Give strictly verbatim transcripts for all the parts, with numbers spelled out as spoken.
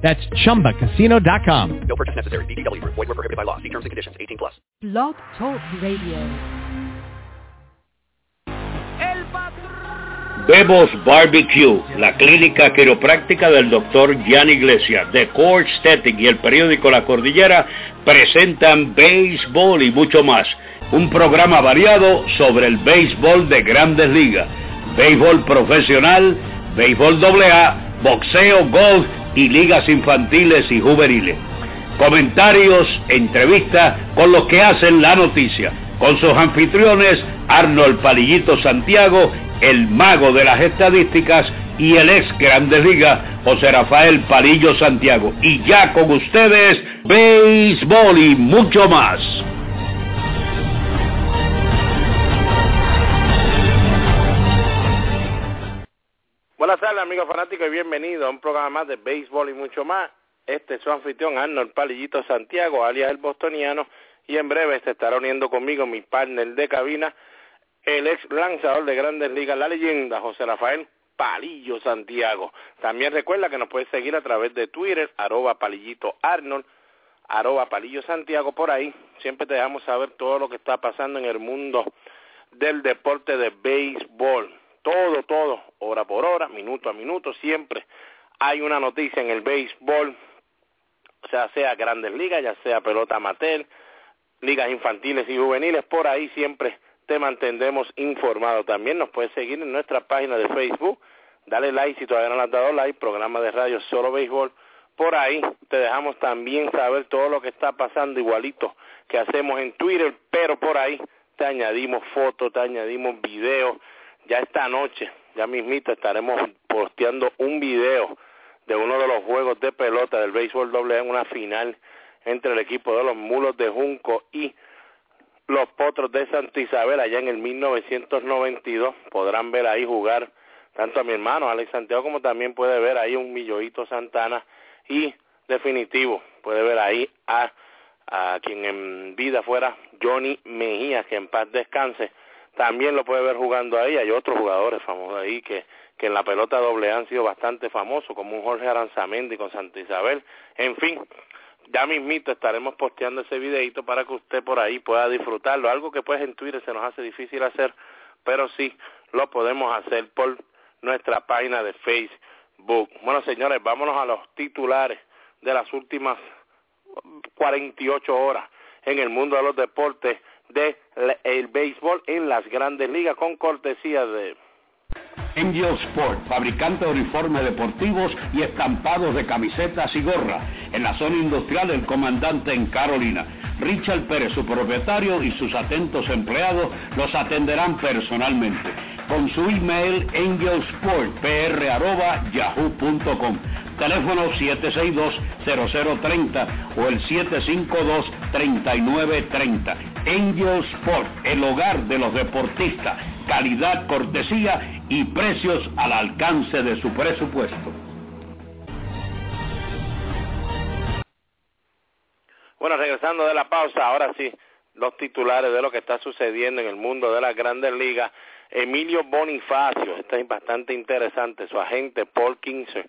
That's chumba casino dot com. No purchase necessary. B D W. Void where prohibited by law. See terms and conditions. eighteen plus. Blog Talk Radio. Bebo's Barbecue, la clínica quiropráctica del doctor Gianni Iglesias, The Core Aesthetic y el periódico La Cordillera presentan béisbol y mucho más. Un programa variado sobre el béisbol de Grandes Ligas, béisbol profesional, béisbol doble A, boxeo, golf y ligas infantiles y juveniles. Comentarios, entrevistas con los que hacen la noticia, con sus anfitriones Arnold Palillito Santiago, el mago de las estadísticas, y el ex Grandes Ligas José Rafael Palillo Santiago. Y ya con ustedes, béisbol y mucho más. Buenas tardes, amigos fanáticos, y bienvenidos a un programa más de béisbol y mucho más. Este es su anfitrión, Arnold Palillito Santiago, alias el bostoniano, y en breve se estará uniendo conmigo mi partner de cabina, el ex lanzador de Grandes Ligas, la leyenda, José Rafael Palillo Santiago. También recuerda que nos puedes seguir a través de Twitter, arroba Palillito Arnold, arroba Palillo Santiago. Por ahí siempre te dejamos saber todo lo que está pasando en el mundo del deporte de béisbol. Todo, todo, hora por hora, minuto a minuto, siempre hay una noticia en el béisbol, ya sea Grandes Ligas, ya sea pelota amateur, ligas infantiles y juveniles. Por ahí siempre te mantendremos informado. También nos puedes seguir en nuestra página de Facebook, dale like si todavía no le has dado like, programa de radio Solo Béisbol. Por ahí te dejamos también saber todo lo que está pasando, igualito que hacemos en Twitter, pero por ahí te añadimos fotos, te añadimos videos. Ya esta noche, ya mismito, estaremos posteando un video de uno de los juegos de pelota del béisbol doble A en una final entre el equipo de los Mulos de Junco y los Potros de Santa Isabel allá en el mil novecientos noventa y dos. Podrán ver ahí jugar tanto a mi hermano Alex Santiago como también puede ver ahí un Milloito Santana y definitivo puede ver ahí a, a quien en vida fuera Johnny Mejía, que en paz descanse. También lo puede ver jugando ahí. Hay otros jugadores famosos ahí que, que en la pelota doble A han sido bastante famosos, como un Jorge Aranzamendi con Santa Isabel. En fin, ya mismito estaremos posteando ese videito para que usted por ahí pueda disfrutarlo. Algo que pues en Twitter se nos hace difícil hacer, pero sí lo podemos hacer por nuestra página de Facebook. Bueno, señores, vámonos a los titulares de las últimas cuarenta y ocho horas en el mundo de los deportes de el béisbol en las Grandes Ligas, con cortesía de Angel Sport, fabricante de uniformes deportivos y estampados de camisetas y gorras en la zona industrial del Comandante en Carolina. Richard Pérez, su propietario, y sus atentos empleados los atenderán personalmente. Con su email angel sport p r arroba yahoo punto com, teléfono siete seis dos cero cero tres cero o el siete cinco dos tres nueve tres cero. Angel Sport, el hogar de los deportistas, calidad, cortesía y precios al alcance de su presupuesto. Bueno, regresando de la pausa, ahora sí, los titulares de lo que está sucediendo en el mundo de las Grandes Ligas. Emilio Bonifacio, esto es bastante interesante, su agente Paul Kingston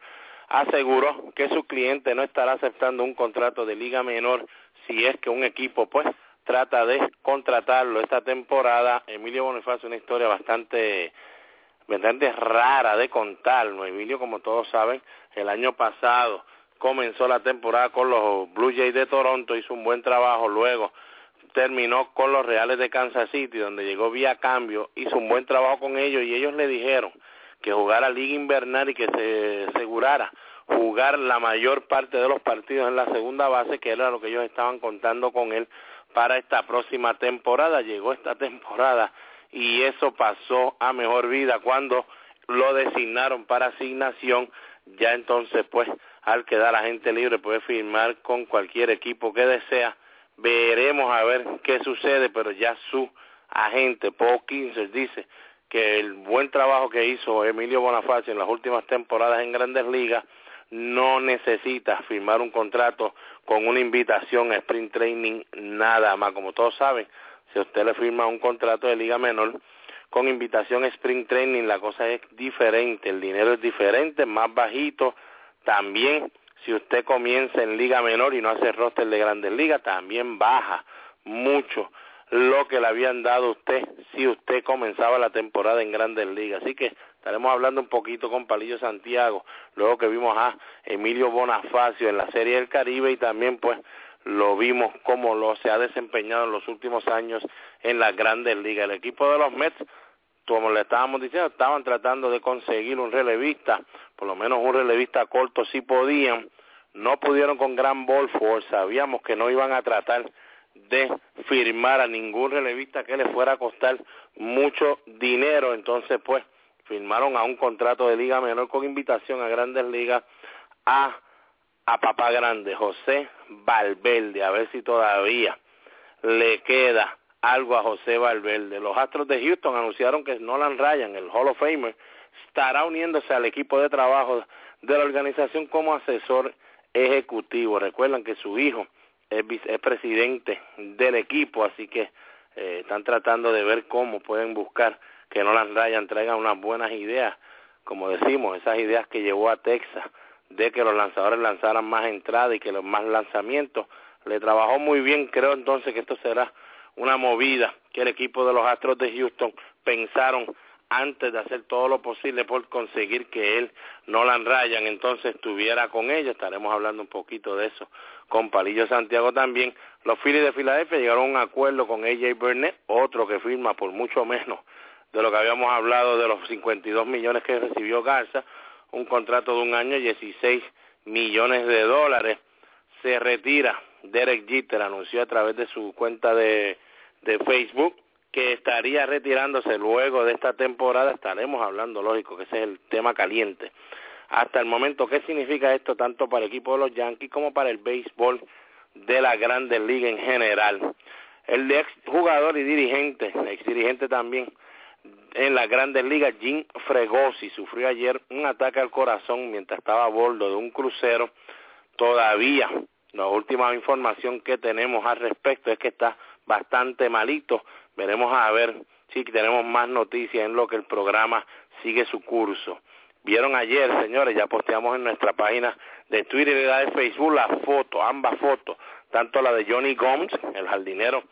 aseguró que su cliente no estará aceptando un contrato de liga menor si es que un equipo pues trata de contratarlo esta temporada. Emilio Bonifacio, una historia bastante, bastante rara de contar. Emilio, como todos saben, el año pasado comenzó la temporada con los Blue Jays de Toronto, hizo un buen trabajo, luego terminó con los Reales de Kansas City, donde llegó vía cambio, hizo un buen trabajo con ellos y ellos le dijeron que jugara liga invernal y que se asegurara jugar la mayor parte de los partidos en la segunda base, que era lo que ellos estaban contando con él para esta próxima temporada. Llegó esta temporada y eso pasó a mejor vida cuando lo designaron para asignación. Ya entonces pues, al quedar agente libre, puede firmar con cualquier equipo que desea. veremos a ver qué sucede, pero ya su agente, Paul Kinzer, dice que el buen trabajo que hizo Emilio Bonifacio en las últimas temporadas en Grandes Ligas no necesita firmar un contrato con una invitación a Spring Training nada más. Como todos saben, si usted le firma un contrato de Liga Menor con invitación a Spring Training, la cosa es diferente, el dinero es diferente, más bajito. También, si usted comienza en Liga Menor y no hace roster de Grandes Ligas, también baja mucho lo que le habían dado a usted si usted comenzaba la temporada en Grandes Ligas. Así que estaremos hablando un poquito con Palillo Santiago, luego que vimos a Emilio Bonifacio en la Serie del Caribe, y también pues lo vimos cómo lo se ha desempeñado en los últimos años en las Grandes Ligas. El equipo de los Mets, como le estábamos diciendo, estaban tratando de conseguir un relevista, por lo menos un relevista corto si podían. No pudieron con Gran Balfour, sabíamos que no iban a tratar de firmar a ningún relevista que le fuera a costar mucho dinero, entonces pues firmaron a un contrato de Liga Menor con invitación a Grandes Ligas a, a papá grande, José Valverde. A ver si todavía le queda algo a José Valverde. Los Astros de Houston anunciaron que Nolan Ryan, el Hall of Famer, estará uniéndose al equipo de trabajo de la organización como asesor ejecutivo. Recuerdan que su hijo es, vice, es presidente del equipo, así que eh, están tratando de ver cómo pueden buscar que Nolan Ryan traiga unas buenas ideas, como decimos, esas ideas que llevó a Texas, de que los lanzadores lanzaran más entradas y que los más lanzamientos. Le trabajó muy bien. Creo entonces que esto será una movida que el equipo de los Astros de Houston pensaron antes de hacer todo lo posible por conseguir que él, Nolan Ryan, entonces estuviera con ellos. Estaremos hablando un poquito de eso con Palillo Santiago también. Los Phillies de Filadelfia llegaron a un acuerdo con A J Burnett, otro que firma por mucho menos de lo que habíamos hablado de los cincuenta y dos millones que recibió Garza, un contrato de un año, dieciséis millones de dólares. Se retira Derek Jeter, anunció a través de su cuenta de, de Facebook que estaría retirándose luego de esta temporada. Estaremos hablando, lógico, que ese es el tema caliente hasta el momento. ¿Qué significa esto tanto para el equipo de los Yankees como para el béisbol de la Grandes Ligas en general? El ex jugador y dirigente, ex dirigente también, en las Grandes Ligas, Jim Fregosi, sufrió ayer un ataque al corazón mientras estaba a bordo de un crucero. Todavía, la última información que tenemos al respecto es que está bastante malito. Veremos a ver si tenemos más noticias en lo que el programa sigue su curso. Vieron ayer, señores, ya posteamos en nuestra página de Twitter y la de Facebook la foto, ambas fotos, tanto la de Johnny Gomes, el jardinero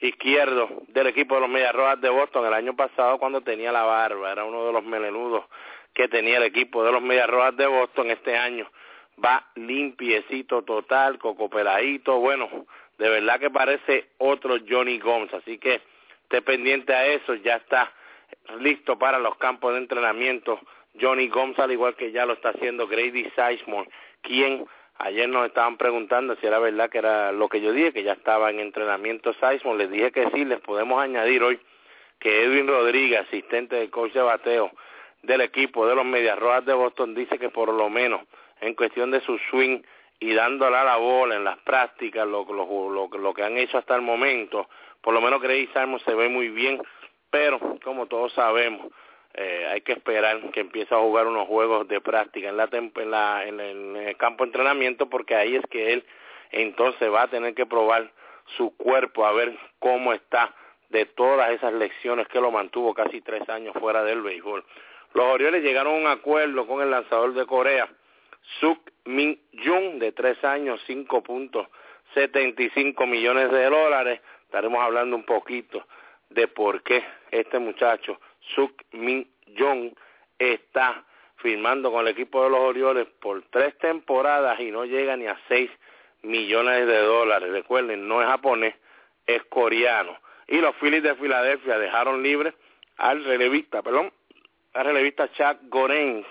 izquierdo del equipo de los Medias Rojas de Boston el año pasado, cuando tenía la barba, era uno de los melenudos que tenía el equipo de los Medias Rojas de Boston. Este año va limpiecito total, cocopeladito, bueno, de verdad que parece otro Johnny Gomes, así que esté pendiente a eso. Ya está listo para los campos de entrenamiento Johnny Gomes, al igual que ya lo está haciendo Grady Sizemore, quien ayer nos estaban preguntando si era verdad que era lo que yo dije, que ya estaba en entrenamiento Sizemore. Les dije que sí. Les podemos añadir hoy que Edwin Rodríguez, asistente del coach de bateo del equipo de los Medias Rojas de Boston, dice que por lo menos en cuestión de su swing y dándole a la bola en las prácticas, lo, lo, lo, lo que han hecho hasta el momento, por lo menos Grady Sizemore se ve muy bien, pero como todos sabemos, Eh, hay que esperar que empiece a jugar unos juegos de práctica en, la temp- en, la, en, en el campo de entrenamiento, porque ahí es que él entonces va a tener que probar su cuerpo, a ver cómo está de todas esas lesiones que lo mantuvo casi tres años fuera del béisbol. Los Orioles llegaron a un acuerdo con el lanzador de Corea, Suk Min Jung, de tres años, cinco punto setenta y cinco millones de dólares. Estaremos hablando un poquito de por qué este muchacho, Suk Min Jung, está firmando con el equipo de los Orioles por tres temporadas y no llega ni a seis millones de dólares. Recuerden, no es japonés, es coreano. Y los Phillies de Filadelfia dejaron libre al relevista, perdón, al relevista Chad Gorenz.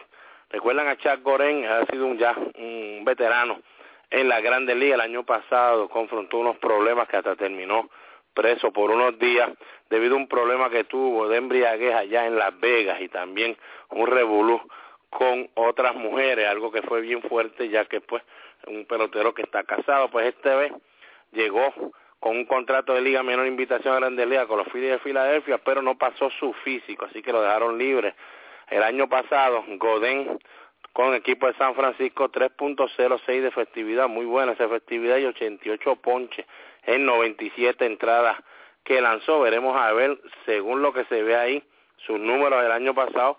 Recuerdan a Chad Gorenz, ha sido un ya un veterano en la Grandes Ligas. El año pasado confrontó unos problemas que hasta terminó preso por unos días debido a un problema que tuvo de embriaguez allá en Las Vegas, y también un revolú con otras mujeres, algo que fue bien fuerte, ya que pues un pelotero que está casado, pues este vez llegó con un contrato de liga menor, invitación a Grandes Ligas con los Phillies de Filadelfia, pero no pasó su físico, así que lo dejaron libre. El año pasado, Godenz con el equipo de San Francisco, tres punto cero seis de efectividad, muy buena esa efectividad, y ochenta y ocho ponches en noventa y siete entradas que lanzó. Veremos a ver, según lo que se ve ahí, sus números del año pasado,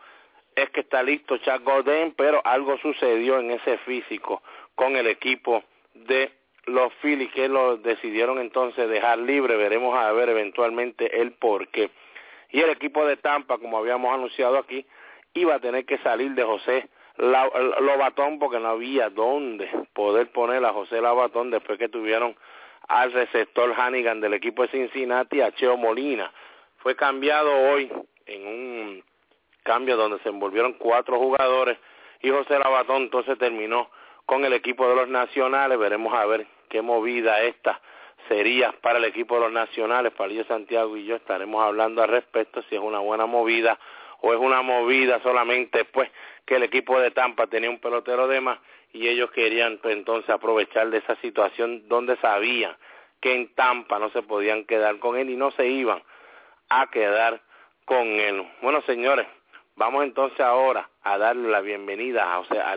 es que está listo Chad Gorenz, pero algo sucedió en ese físico con el equipo de los Phillies, que lo decidieron entonces dejar libre. Veremos a ver eventualmente el porqué. Y el equipo de Tampa, como habíamos anunciado aquí, iba a tener que salir de José Lobatón porque no había dónde poder poner a José Lobatón después que tuvieron al receptor Hannigan del equipo de Cincinnati, a Cheo Molina. Fue cambiado hoy en un cambio donde se envolvieron cuatro jugadores y José Lobatón entonces terminó con el equipo de los Nacionales. Veremos a ver qué movida esta sería para el equipo de los Nacionales. Palillo Santiago y yo estaremos hablando al respecto, si es una buena movida o es una movida solamente pues que el equipo de Tampa tenía un pelotero de más y ellos querían pues, entonces aprovechar de esa situación donde sabían que en Tampa no se podían quedar con él y no se iban a quedar con él. Bueno, señores, vamos entonces ahora a darle la bienvenida a José, a,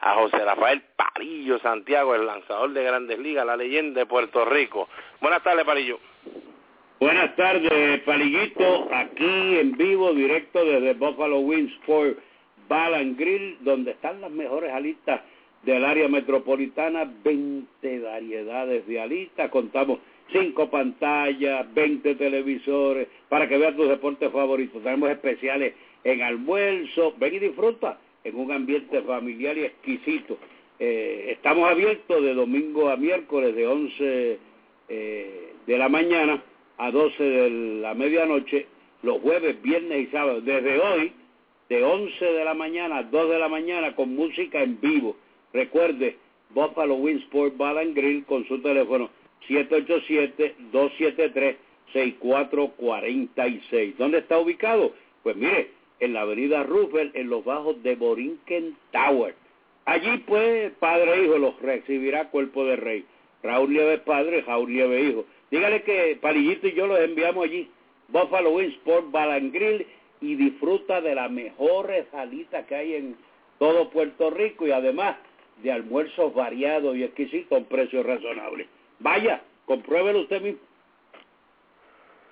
a José Rafael Palillo Santiago, el lanzador de Grandes Ligas, la leyenda de Puerto Rico. Buenas tardes, Palillo. Buenas tardes, Palillito, aquí en vivo, directo desde Buffalo Wings for Ball and Grill, donde están las mejores alitas del área metropolitana, veinte variedades de alitas, contamos cinco pantallas, veinte televisores, para que veas tus deportes favoritos. Tenemos especiales en almuerzo, ven y disfruta en un ambiente familiar y exquisito. Eh, estamos abiertos de domingo a miércoles de once eh, de la mañana a doce de la medianoche, los jueves, viernes y sábados. Desde hoy, de once de la mañana a dos de la mañana, con música en vivo. Recuerde, Buffalo Wings for Ball and Grill, con su teléfono siete ocho siete, dos siete tres, seis cuatro cuatro seis. ¿Dónde está ubicado? Pues mire, en la avenida Roosevelt, en los bajos de Borinquen Tower. Allí, pues, padre e hijo los recibirá cuerpo de rey. Raúl Lieves padre, Raúl Lieves hijo. Dígale que Palillito y yo los enviamos allí, Buffalo Wings por Ball and Grill, y disfruta de las mejores alitas que hay en todo Puerto Rico, y además de almuerzos variados y exquisitos a un precio razonable. Vaya, compruébelo usted mismo.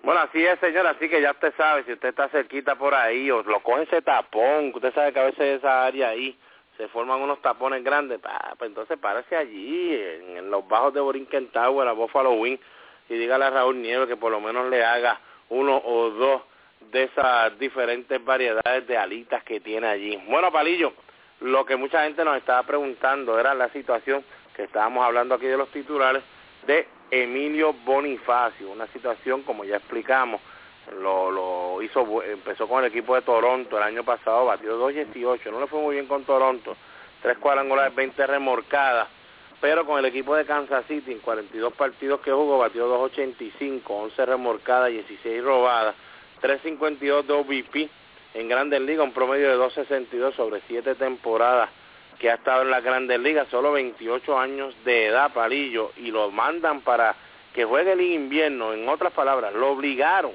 Bueno, así es, señor, así que ya usted sabe, si usted está cerquita por ahí, o lo coge ese tapón, usted sabe que a veces esa área ahí se forman unos tapones grandes, ah, pues entonces párese allí, en, en los bajos de Borinquen Tower, a Buffalo Wings, y dígale a Raúl Nieves que por lo menos le haga uno o dos de esas diferentes variedades de alitas que tiene allí. Bueno, Palillo, lo que mucha gente nos estaba preguntando era la situación que estábamos hablando aquí de los titulares de Emilio Bonifacio, una situación como ya explicamos, lo, lo hizo, empezó con el equipo de Toronto el año pasado, batió dos dieciocho, no le fue muy bien con Toronto, tres cuadrangulares, veinte remorcadas, pero con el equipo de Kansas City en cuarenta y dos partidos que jugó batió dos ochenta y cinco, once remorcadas, dieciséis robadas, tres cincuenta y dos de O B P en Grandes Ligas, un promedio de dos sesenta y dos sobre siete temporadas que ha estado en las Grandes Ligas, solo veintiocho años de edad, Palillo, y lo mandan para que juegue el invierno. En otras palabras, lo obligaron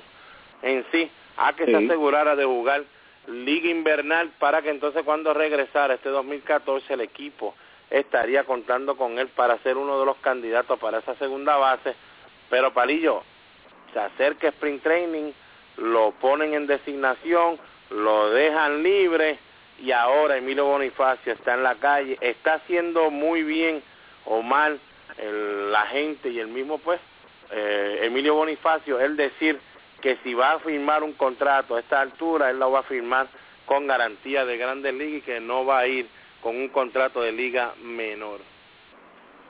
en sí a que sí. se asegurara de jugar Liga Invernal para que entonces cuando regresara este dos mil catorce el equipo estaría contando con él para ser uno de los candidatos para esa segunda base. Pero Palillo, se acerca Spring Training, lo ponen en designación, lo dejan libre y ahora Emilio Bonifacio está en la calle. Está haciendo muy bien o mal el, la gente y el mismo pues eh, Emilio Bonifacio, es decir que si va a firmar un contrato a esta altura, él lo va a firmar con garantía de Grandes Ligas y que no va a ir con un contrato de liga menor.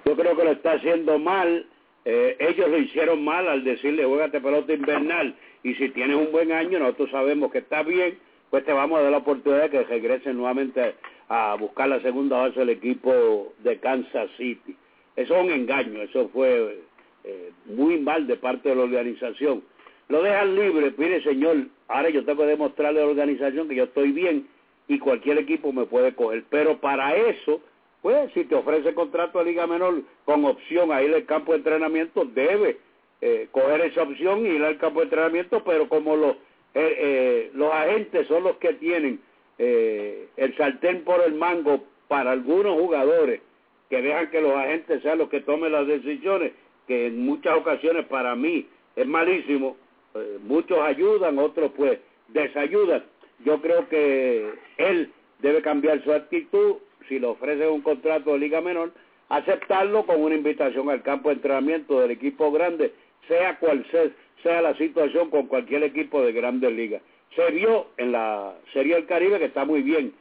Yo creo que lo está haciendo mal, eh, ellos lo hicieron mal al decirle juégate pelota invernal y si tienes un buen año, nosotros sabemos que está bien, pues te vamos a dar la oportunidad de que regresen nuevamente a buscar la segunda base del equipo de Kansas City. Eso es un engaño, eso fue eh, muy mal de parte de la organización. Lo dejan libre, mire señor, ahora yo tengo que demostrarle a la organización que yo estoy bien, y cualquier equipo me puede coger, pero para eso, pues si te ofrece contrato de liga menor con opción a ir al campo de entrenamiento, debe eh, coger esa opción y ir al campo de entrenamiento, pero como los eh, eh, los agentes son los que tienen eh, el sartén por el mango para algunos jugadores, que dejan que los agentes sean los que tomen las decisiones, que en muchas ocasiones para mí es malísimo. Eh, muchos ayudan, otros pues desayudan. Yo creo que él debe cambiar su actitud. Si le ofrecen un contrato de liga menor, aceptarlo con una invitación al campo de entrenamiento del equipo grande, sea cual sea, sea la situación con cualquier equipo de Grandes Ligas. Se vio en la Serie del Caribe que está muy bien,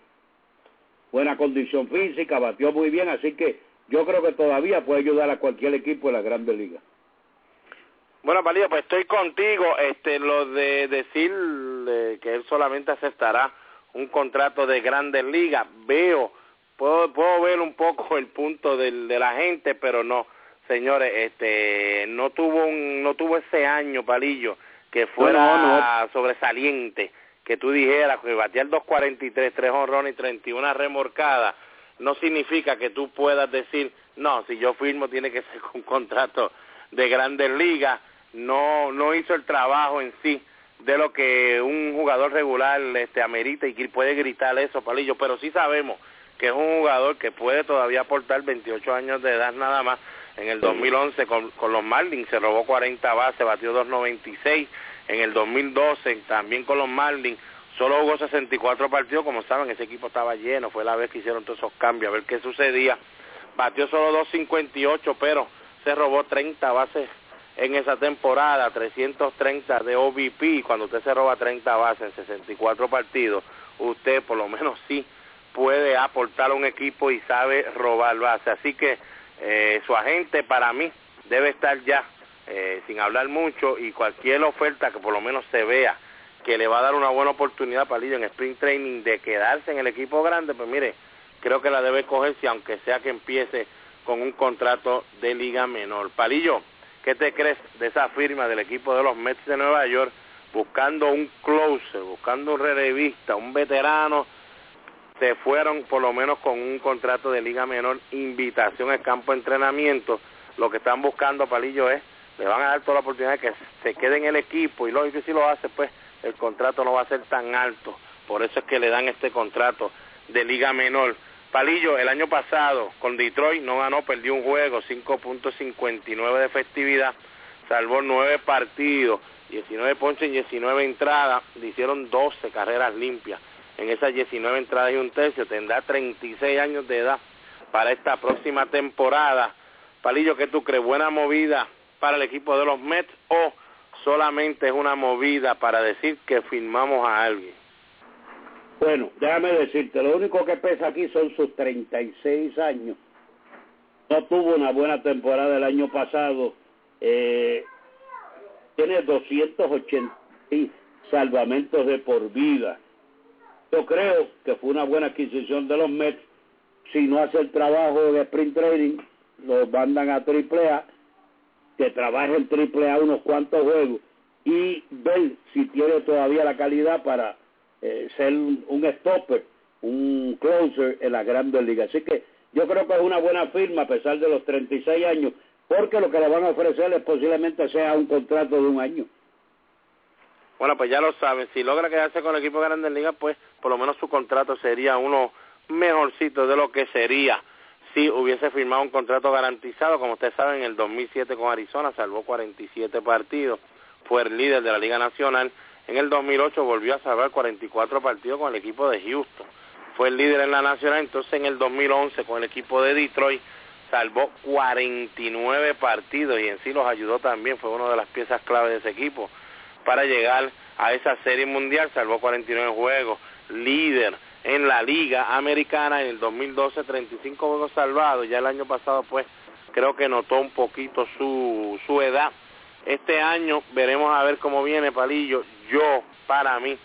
buena condición física, batió muy bien, así que yo creo que todavía puede ayudar a cualquier equipo de la Grandes Ligas. Bueno, Palillo, pues estoy contigo. Este, lo de decir eh, que él solamente aceptará un contrato de Grandes Ligas, veo, puedo, puedo ver un poco el punto del, de la gente, pero no, señores, este, no tuvo un, no tuvo ese año, Palillo, que fuera no, no. sobresaliente, que tú dijeras que batear dos cuarenta y tres, tres honrones y treinta y una remorcadas, no significa que tú puedas decir, no, si yo firmo tiene que ser un contrato de Grandes Ligas. No, no hizo el trabajo en sí de lo que un jugador regular este, amerita, y puede gritar eso, Palillo, pero sí sabemos que es un jugador que puede todavía aportar. Veintiocho años de edad nada más. En el dos mil once con, con los Marlins se robó cuarenta bases, batió dos noventa y seis. En el dos mil doce también con los Marlins solo jugó sesenta y cuatro partidos. Como saben, ese equipo estaba lleno, fue la vez que hicieron todos esos cambios, a ver qué sucedía. Batió solo dos cincuenta y ocho, pero se robó treinta bases en esa temporada, trescientos treinta de O B P. Cuando usted se roba treinta bases en sesenta y cuatro partidos, usted por lo menos sí puede aportar a un equipo y sabe robar bases. Así que eh, su agente para mí debe estar ya eh, sin hablar mucho, y cualquier oferta que por lo menos se vea que le va a dar una buena oportunidad, Palillo, en Spring Training de quedarse en el equipo grande, pues mire, creo que la debe coger, si aunque sea que empiece con un contrato de liga menor. Palillo, ¿qué te crees de esa firma del equipo de los Mets de Nueva York, buscando un closer, buscando un relevista, un veterano? Se fueron por lo menos con un contrato de liga menor, invitación al campo de entrenamiento. Lo que están buscando, Palillo, es, le van a dar toda la oportunidad de que se quede en el equipo, y lógico, si lo hace, pues el contrato no va a ser tan alto. Por eso es que le dan este contrato de liga menor. Palillo, el año pasado con Detroit no ganó, perdió un juego, cinco punto cincuenta y nueve de efectividad, salvó nueve partidos, diecinueve ponches y diecinueve entradas, le hicieron doce carreras limpias en esas diecinueve entradas y un tercio. Tendrá treinta y seis años de edad para esta próxima temporada. Palillo, ¿qué tú crees? ¿Buena movida para el equipo de los Mets, o solamente es una movida para decir que firmamos a alguien? Bueno, déjame decirte, lo único que pesa aquí son sus treinta y seis años. No tuvo una buena temporada el año pasado. Eh, tiene doscientos ochenta salvamentos de por vida. Yo creo que fue una buena adquisición de los Mets. Si no hace el trabajo de Spring Training, los mandan a Triple A, que trabaje en Triple A unos cuantos juegos y ven si tiene todavía la calidad para Eh, ser un, un stopper, un closer en la Grandes Ligas. Así que yo creo que es una buena firma a pesar de los treinta y seis años, porque lo que le van a ofrecer es posiblemente sea un contrato de un año. Bueno, pues ya lo saben, si logra quedarse con el equipo de Grandes Ligas, pues por lo menos su contrato sería uno mejorcito de lo que sería si hubiese firmado un contrato garantizado. Como ustedes saben, en el dos mil siete con Arizona salvó cuarenta y siete partidos, fue el líder de la Liga Nacional. En el dos mil ocho volvió a salvar cuarenta y cuatro partidos con el equipo de Houston, fue el líder en la Nacional. Entonces en el dos mil once con el equipo de Detroit salvó cuarenta y nueve partidos, y en sí los ayudó también, fue una de las piezas clave de ese equipo para llegar a esa serie mundial. Salvó cuarenta y nueve juegos, líder en la Liga Americana. En el dos mil doce treinta y cinco juegos salvados. Ya el año pasado pues creo que notó un poquito su, su edad. Este año veremos a ver cómo viene, Palillo. Yo, para mí,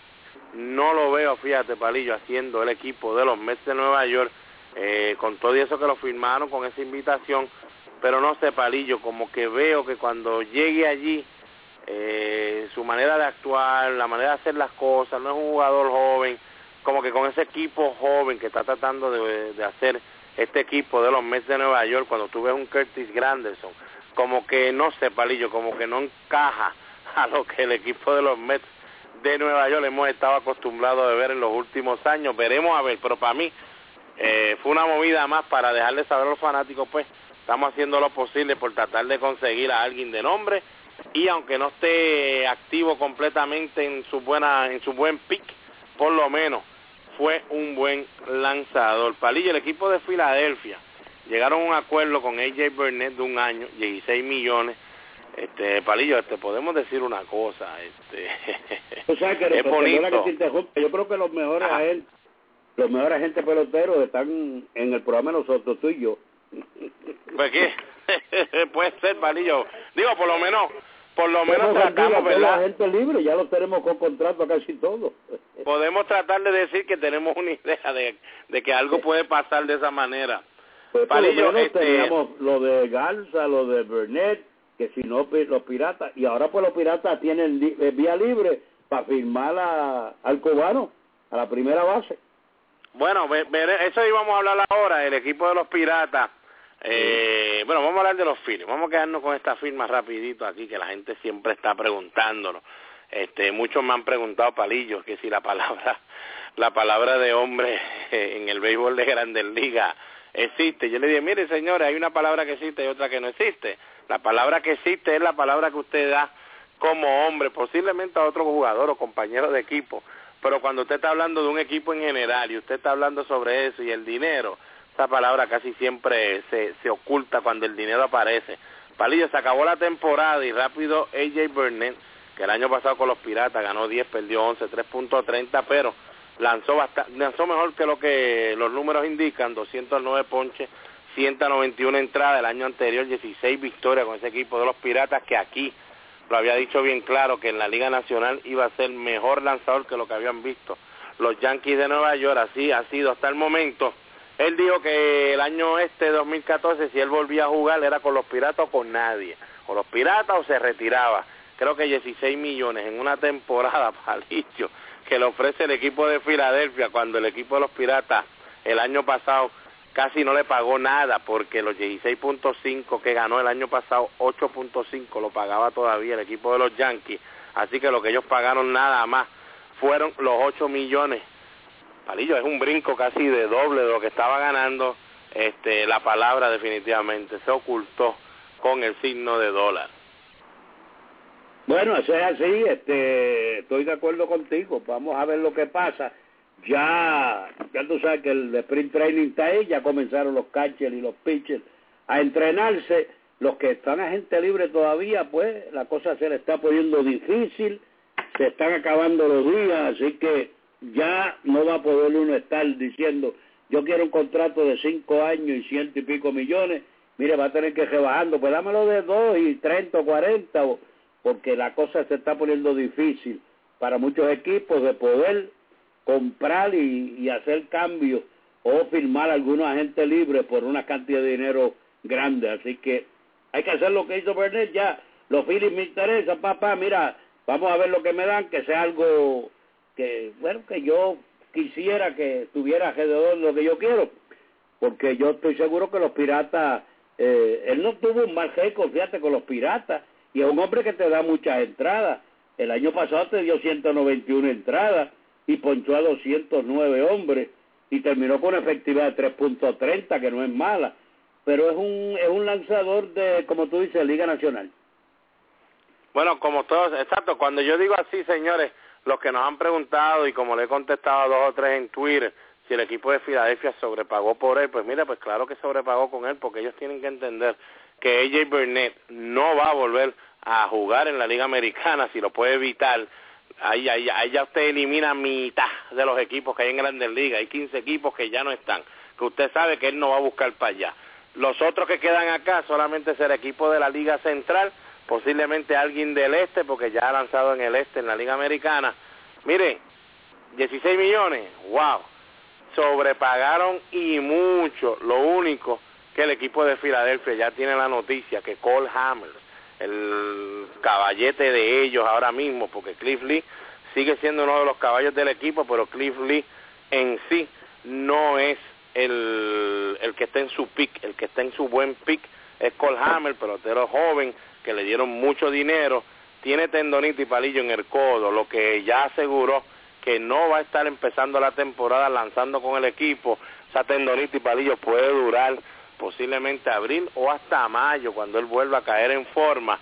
no lo veo, fíjate, Palillo, haciendo el equipo de los Mets de Nueva York, eh, con todo eso que lo firmaron, con esa invitación. Pero no sé, Palillo, como que veo que cuando llegue allí, eh, su manera de actuar, la manera de hacer las cosas, no es un jugador joven, como que con ese equipo joven que está tratando de, de hacer este equipo de los Mets de Nueva York. Cuando tú ves un Curtis Granderson, como que no sé, Palillo, como que no encaja a lo que el equipo de los Mets de Nueva York hemos estado acostumbrados de ver en los últimos años. Veremos a ver, pero para mí eh, fue una movida más para dejarle saber a los fanáticos, pues estamos haciendo lo posible por tratar de conseguir a alguien de nombre, y aunque no esté activo completamente en su buena en su buen pick, por lo menos fue un buen lanzador. Palillo, el equipo de Filadelfia llegaron a un acuerdo con A J Burnett de un año, dieciséis millones. Este, Palillo, este, podemos decir una cosa, este, o sea, que es bonito. Que te yo creo que los mejores ah. a él, los mejores agentes peloteros están en el programa de nosotros, tú y yo. Pues qué, puede ser, Palillo. Digo, por lo menos, por lo menos tratamos, ¿verdad? La gente libre, ya lo tenemos con contrato casi todo. Podemos tratar de decir que tenemos una idea de, de que algo puede pasar de esa manera. Pues, Palillo, este... teníamos lo de Garza, lo de Burnett, que si no, los Piratas, y ahora pues los Piratas tienen li- vía libre para firmar a, al cubano, a la primera base. Bueno, ve, ve, eso íbamos a hablar ahora, el equipo de los Piratas. Eh, bueno, vamos a hablar de los Phillies, vamos a quedarnos con esta firma rapidito aquí, que la gente siempre está preguntándonos. Este, muchos me han preguntado, Palillo, que si la palabra, la palabra de hombre en el béisbol de Grandes Ligas existe. Yo le dije, mire señores, hay una palabra que existe y otra que no existe. La palabra que existe es la palabra que usted da como hombre, posiblemente a otro jugador o compañero de equipo, pero cuando usted está hablando de un equipo en general y usted está hablando sobre eso y el dinero, esa palabra casi siempre se, se oculta cuando el dinero aparece. Palillo, se acabó la temporada y rápido A J Burnett, que el año pasado con los Piratas ganó diez, perdió once, tres punto treinta, pero lanzó bastante, lanzó mejor que lo que los números indican, doscientos nueve ponches, ciento noventa y uno entradas. El año anterior dieciséis victorias con ese equipo de los Piratas, que aquí lo había dicho bien claro que en la Liga Nacional iba a ser mejor lanzador que lo que habían visto los Yankees de Nueva York. Así ha sido hasta el momento. Él dijo que el año este dos mil catorce, si él volvía a jugar, era con los Piratas o con nadie, o los Piratas o se retiraba. Creo que dieciséis millones en una temporada, Palillo, que le ofrece el equipo de Filadelfia, cuando el equipo de los Piratas el año pasado casi no le pagó nada, porque los dieciséis punto cinco que ganó el año pasado, ocho punto cinco lo pagaba todavía el equipo de los Yankees. Así que lo que ellos pagaron nada más fueron los ocho millones. Palillo, es un brinco casi de doble de lo que estaba ganando. Este, la palabra definitivamente se ocultó con el signo de dólar. Bueno, eso es así, este, estoy de acuerdo contigo. Vamos a ver lo que pasa. Ya, ya tú sabes que el sprint training está ahí, ya comenzaron los catchers y los pitchers a entrenarse. Los que están a gente libre todavía, pues la cosa se le está poniendo difícil, se están acabando los días, así que ya no va a poder uno estar diciendo, yo quiero un contrato de cinco años y ciento y pico millones, mire, va a tener que rebajando, pues dámelo de dos y treinta o cuarenta, porque la cosa se está poniendo difícil para muchos equipos de poder comprar y, y hacer cambios o firmar a algunos agentes libres por una cantidad de dinero grande. Así que hay que hacer lo que hizo Burnett. Ya los Phillies me interesan, papá, mira, vamos a ver lo que me dan, que sea algo que, bueno, que yo quisiera que estuviera alrededor de lo que yo quiero, porque yo estoy seguro que los Piratas, eh, él no tuvo un mal récord, fíjate, con los Piratas, y es un hombre que te da muchas entradas. El año pasado te dio ciento noventa y uno entradas y ponchó a doscientos nueve hombres y terminó con efectividad de tres punto treinta, que no es mala, pero es un es un lanzador de, como tú dices, Liga Nacional. Bueno, como todos, exacto, cuando yo digo así, señores, los que nos han preguntado y como le he contestado a dos o tres en Twitter, si el equipo de Filadelfia sobrepagó por él, pues mira, pues claro que sobrepagó con él, porque ellos tienen que entender que A J Burnett no va a volver a jugar en la Liga Americana, si lo puede evitar. Ahí, ahí, ahí ya usted elimina mitad de los equipos que hay en Grandes Ligas. Hay quince equipos que ya no están, que usted sabe que él no va a buscar para allá. Los otros que quedan acá solamente será equipo de la Liga Central, posiblemente alguien del Este, porque ya ha lanzado en el Este, en la Liga Americana. Miren, dieciséis millones, wow, sobrepagaron y mucho. Lo único que el equipo de Filadelfia ya tiene la noticia que Cole Hamels, el caballete de ellos ahora mismo, porque Cliff Lee sigue siendo uno de los caballos del equipo, pero Cliff Lee en sí no es el, el que está en su pick, el que está en su buen pick es Cole Hammer, pelotero joven, que le dieron mucho dinero, tiene tendonitis y palillo en el codo, lo que ya aseguró que no va a estar empezando la temporada lanzando con el equipo. Esa tendonitis y palillo puede durar posiblemente abril o hasta mayo, cuando él vuelva a caer en forma.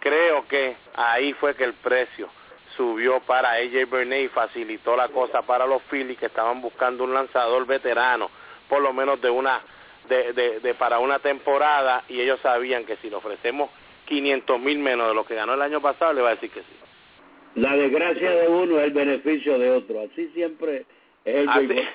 Creo que ahí fue que el precio subió para A J Burnett y facilitó la cosa para los Phillies, que estaban buscando un lanzador veterano, por lo menos de una de, de, de para una temporada, y ellos sabían que si le ofrecemos quinientos mil menos de lo que ganó el año pasado, le va a decir que sí. La desgracia de uno es el beneficio de otro, así siempre es el béisbol.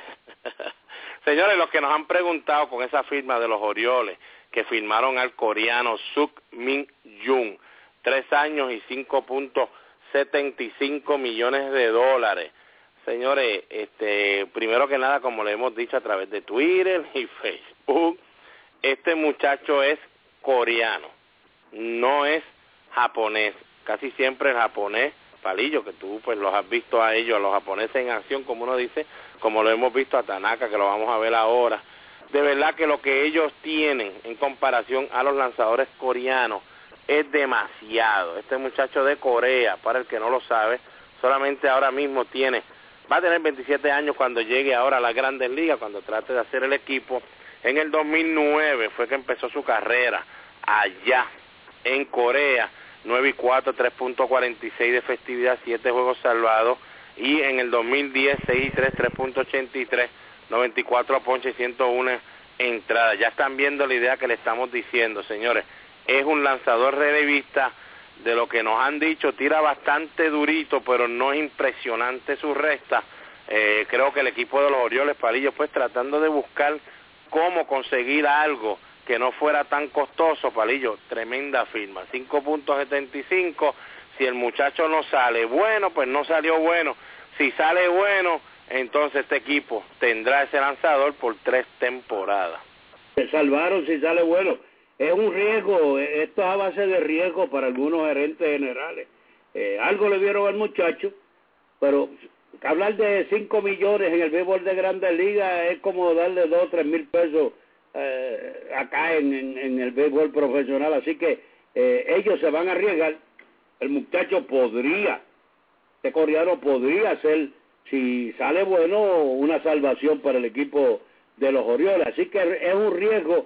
Señores, los que nos han preguntado con esa firma de los Orioles, que firmaron al coreano Suk Min Jung, tres años y cinco punto setenta y cinco millones de dólares. Señores, este, primero que nada, como le hemos dicho a través de Twitter y Facebook, este muchacho es coreano, no es japonés. Casi siempre el japonés, Palillo, que tú pues los has visto a ellos, a los japoneses en acción, como uno dice, como lo hemos visto a Tanaka, que lo vamos a ver ahora. De verdad que lo que ellos tienen en comparación a los lanzadores coreanos es demasiado. Este muchacho de Corea, para el que no lo sabe, solamente ahora mismo tiene, va a tener veintisiete años cuando llegue ahora a las Grandes Ligas, cuando trate de hacer el equipo. En el dos mil nueve fue que empezó su carrera allá en Corea, nueve y cuatro, tres punto cuarenta y seis de efectividad, siete juegos salvados, y en el dos mil diez, seis y tres, tres punto ochenta y tres, noventa y cuatro ponches y ciento una entradas. Ya están viendo la idea que le estamos diciendo, señores. Es un lanzador relevista, de lo que nos han dicho, tira bastante durito, pero no es impresionante su recta. Eh, creo que el equipo de los Orioles, Palillo, pues tratando de buscar cómo conseguir algo que no fuera tan costoso, Palillo, tremenda firma, cinco punto setenta y cinco, si el muchacho no sale bueno, pues no salió bueno, si sale bueno, entonces este equipo tendrá ese lanzador por tres temporadas. Se salvaron si sale bueno. Es un riesgo, esto es a base de riesgo para algunos gerentes generales. Eh, algo le vieron al muchacho, pero hablar de cinco millones en el béisbol de Grandes Ligas es como darle dos o tres mil pesos eh, acá en, en, en el béisbol profesional. Así que eh, ellos se van a arriesgar. El muchacho podría, este coreano podría ser, si sale bueno, una salvación para el equipo de los Orioles. Así que es un riesgo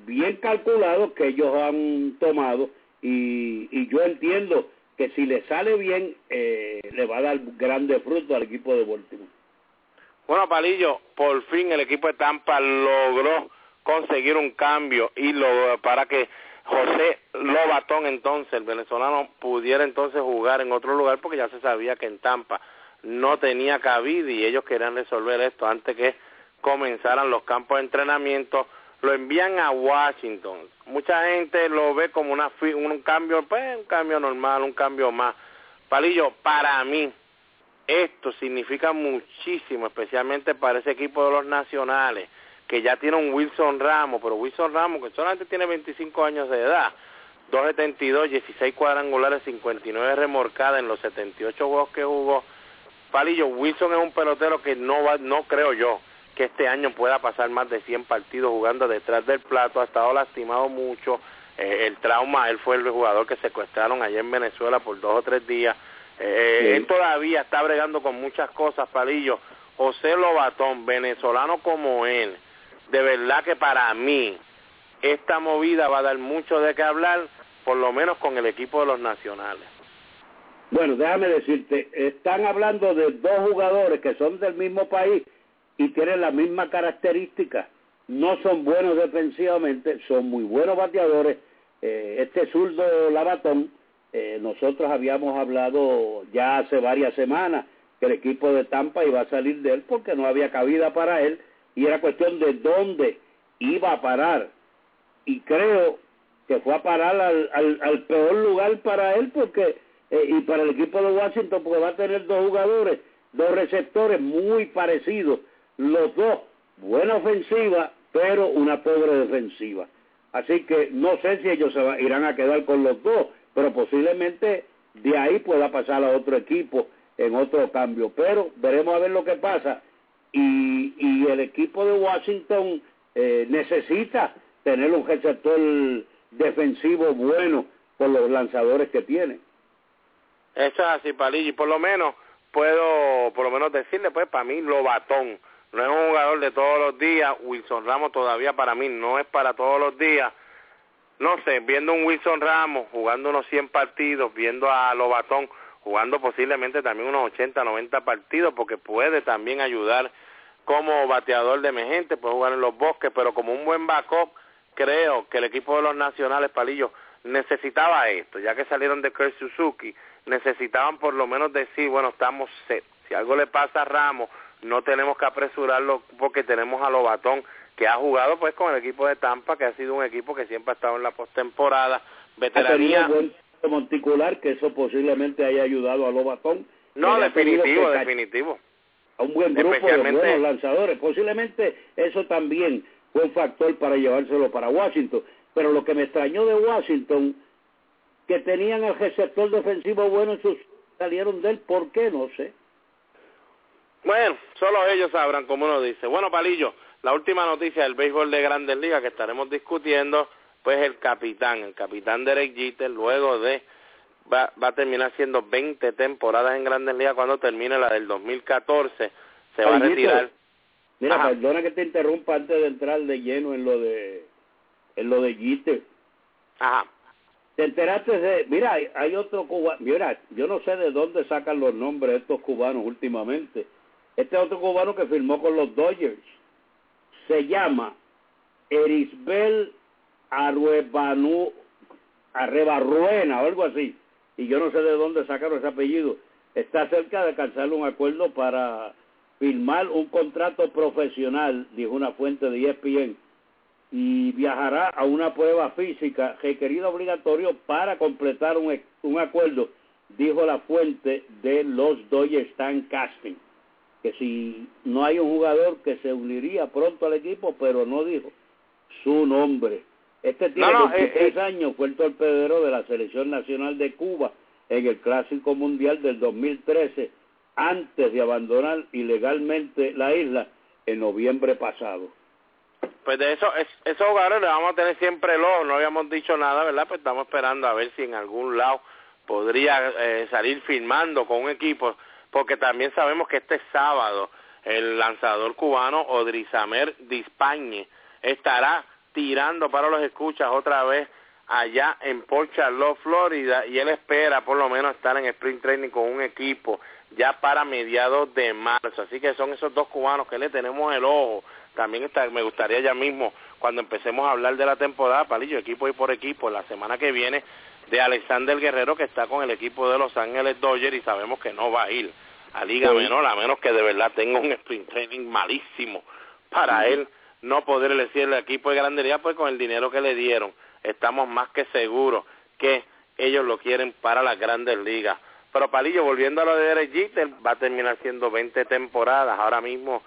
bien calculado que ellos han tomado, y, y yo entiendo que si le sale bien, eh, le va a dar grandes frutos al equipo de Baltimore. Bueno, Palillo, por fin el equipo de Tampa logró conseguir un cambio y logró para que José Lobatón, entonces, el venezolano, pudiera entonces jugar en otro lugar, porque ya se sabía que en Tampa no tenía cabida y ellos querían resolver esto antes que comenzaran los campos de entrenamiento. Lo envían a Washington. Mucha gente lo ve como una un cambio, pues un cambio normal, un cambio más. Palillo, para mí, esto significa muchísimo, especialmente para ese equipo de los Nacionales, que ya tiene un Wilson Ramos, pero Wilson Ramos, que solamente tiene veinticinco años de edad, dos setenta y dos, dieciséis cuadrangulares, cincuenta y nueve remorcadas en los setenta y ocho juegos que jugó. Palillo, Wilson es un pelotero que no va, no creo yo, que este año pueda pasar más de cien partidos jugando detrás del plato. Ha estado lastimado mucho, eh, el trauma, él fue el jugador que secuestraron allá en Venezuela por dos o tres días, eh, sí. Él todavía está bregando con muchas cosas, Palillo. José Lobatón, venezolano como él, de verdad que para mí esta movida va a dar mucho de qué hablar, por lo menos con el equipo de los Nacionales. Bueno, déjame decirte, están hablando de dos jugadores que son del mismo país y tienen la misma característica. No son buenos defensivamente, son muy buenos bateadores. Eh, este zurdo Lobatón, eh, nosotros habíamos hablado ya hace varias semanas que el equipo de Tampa iba a salir de él porque no había cabida para él, y era cuestión de dónde iba a parar. Y creo que fue a parar al, al, al peor lugar para él, porque eh, y para el equipo de Washington, porque va a tener dos jugadores, dos receptores muy parecidos. Los dos, buena ofensiva, pero una pobre defensiva. Así que no sé si ellos se va, irán a quedar con los dos, pero posiblemente de ahí pueda pasar a otro equipo en otro cambio. Pero veremos a ver lo que pasa. Y, y el equipo de Washington eh, necesita tener un receptor defensivo bueno por los lanzadores que tiene. Eso es así, Palillo, y por lo menos puedo, por lo menos decirle, pues, para mí, Lobatón no es un jugador de todos los días. Wilson Ramos todavía para mí no es para todos los días. No sé, viendo un Wilson Ramos jugando unos cien partidos, viendo a Lobatón jugando posiblemente también unos ochenta, noventa partidos, porque puede también ayudar como bateador de emergente, puede jugar en los bosques, pero como un buen backup, creo que el equipo de los Nacionales, Palillo, necesitaba esto, ya que salieron de Kurt Suzuki, necesitaban por lo menos decir, bueno, estamos set, si algo le pasa a Ramos, no tenemos que apresurarlo porque tenemos a Lobatón, que ha jugado pues con el equipo de Tampa, que ha sido un equipo que siempre ha estado en la postemporada, veteranía. Ha tenido buen de monticular, que eso posiblemente haya ayudado a Lobatón. No, definitivo, definitivo. A un buen grupo de buenos lanzadores. Posiblemente eso también fue un factor para llevárselo para Washington. Pero lo que me extrañó de Washington, que tenían el receptor defensivo bueno y sus salieron de él, ¿por qué? No sé. Bueno, solo ellos sabrán, como uno dice. Bueno, Palillo, la última noticia del béisbol de Grandes Ligas que estaremos discutiendo, pues el capitán, el capitán Derek Jeter, luego de, va, va a terminar siendo veinte temporadas en Grandes Ligas cuando termine la del dos mil catorce, se va a retirar. Mira, ajá, perdona que te interrumpa antes de entrar de lleno en lo de, en lo de Jeter. Ajá. Te enteraste de, mira, hay, hay otro cubano, mira, yo no sé de dónde sacan los nombres estos cubanos últimamente. Este otro cubano que firmó con los Dodgers se llama Erisbel Arruebanú, Arrebarruena o algo así, y yo no sé de dónde sacaron ese apellido. Está cerca de alcanzar un acuerdo para firmar un contrato profesional, dijo una fuente de E S P N, y viajará a una prueba física requerida obligatorio para completar un, un acuerdo, dijo la fuente de los Dodgers Casting, que si no hay un jugador que se uniría pronto al equipo, pero no dijo su nombre. Este tiene no, no, veintitrés eh, años, fue el torpedero de la Selección Nacional de Cuba en el Clásico Mundial del dos mil trece, antes de abandonar ilegalmente la isla en noviembre pasado. Pues de eso, es, esos jugadores le vamos a tener siempre el ojo, no habíamos dicho nada, ¿verdad? Pues estamos esperando a ver si en algún lado podría eh, salir firmando con un equipo, porque también sabemos que este sábado el lanzador cubano Odrizamer Dispañe estará tirando para los escuchas otra vez allá en Port Charlotte, Florida, y él espera por lo menos estar en Spring Training con un equipo ya para mediados de marzo, así que son esos dos cubanos que le tenemos el ojo. También está, me gustaría ya mismo, cuando empecemos a hablar de la temporada, Palillo, equipo y por equipo, la semana que viene, de Alexander Guerrero, que está con el equipo de Los Ángeles Dodgers, y sabemos que no va a ir a Liga Menor, a menos que de verdad tenga un Spring Training malísimo para él, no poder decir el equipo de Grandería, pues con el dinero que le dieron, estamos más que seguros que ellos lo quieren para las Grandes Ligas. Pero Palillo, volviendo a lo de Derek Jeter, va a terminar siendo veinte temporadas, ahora mismo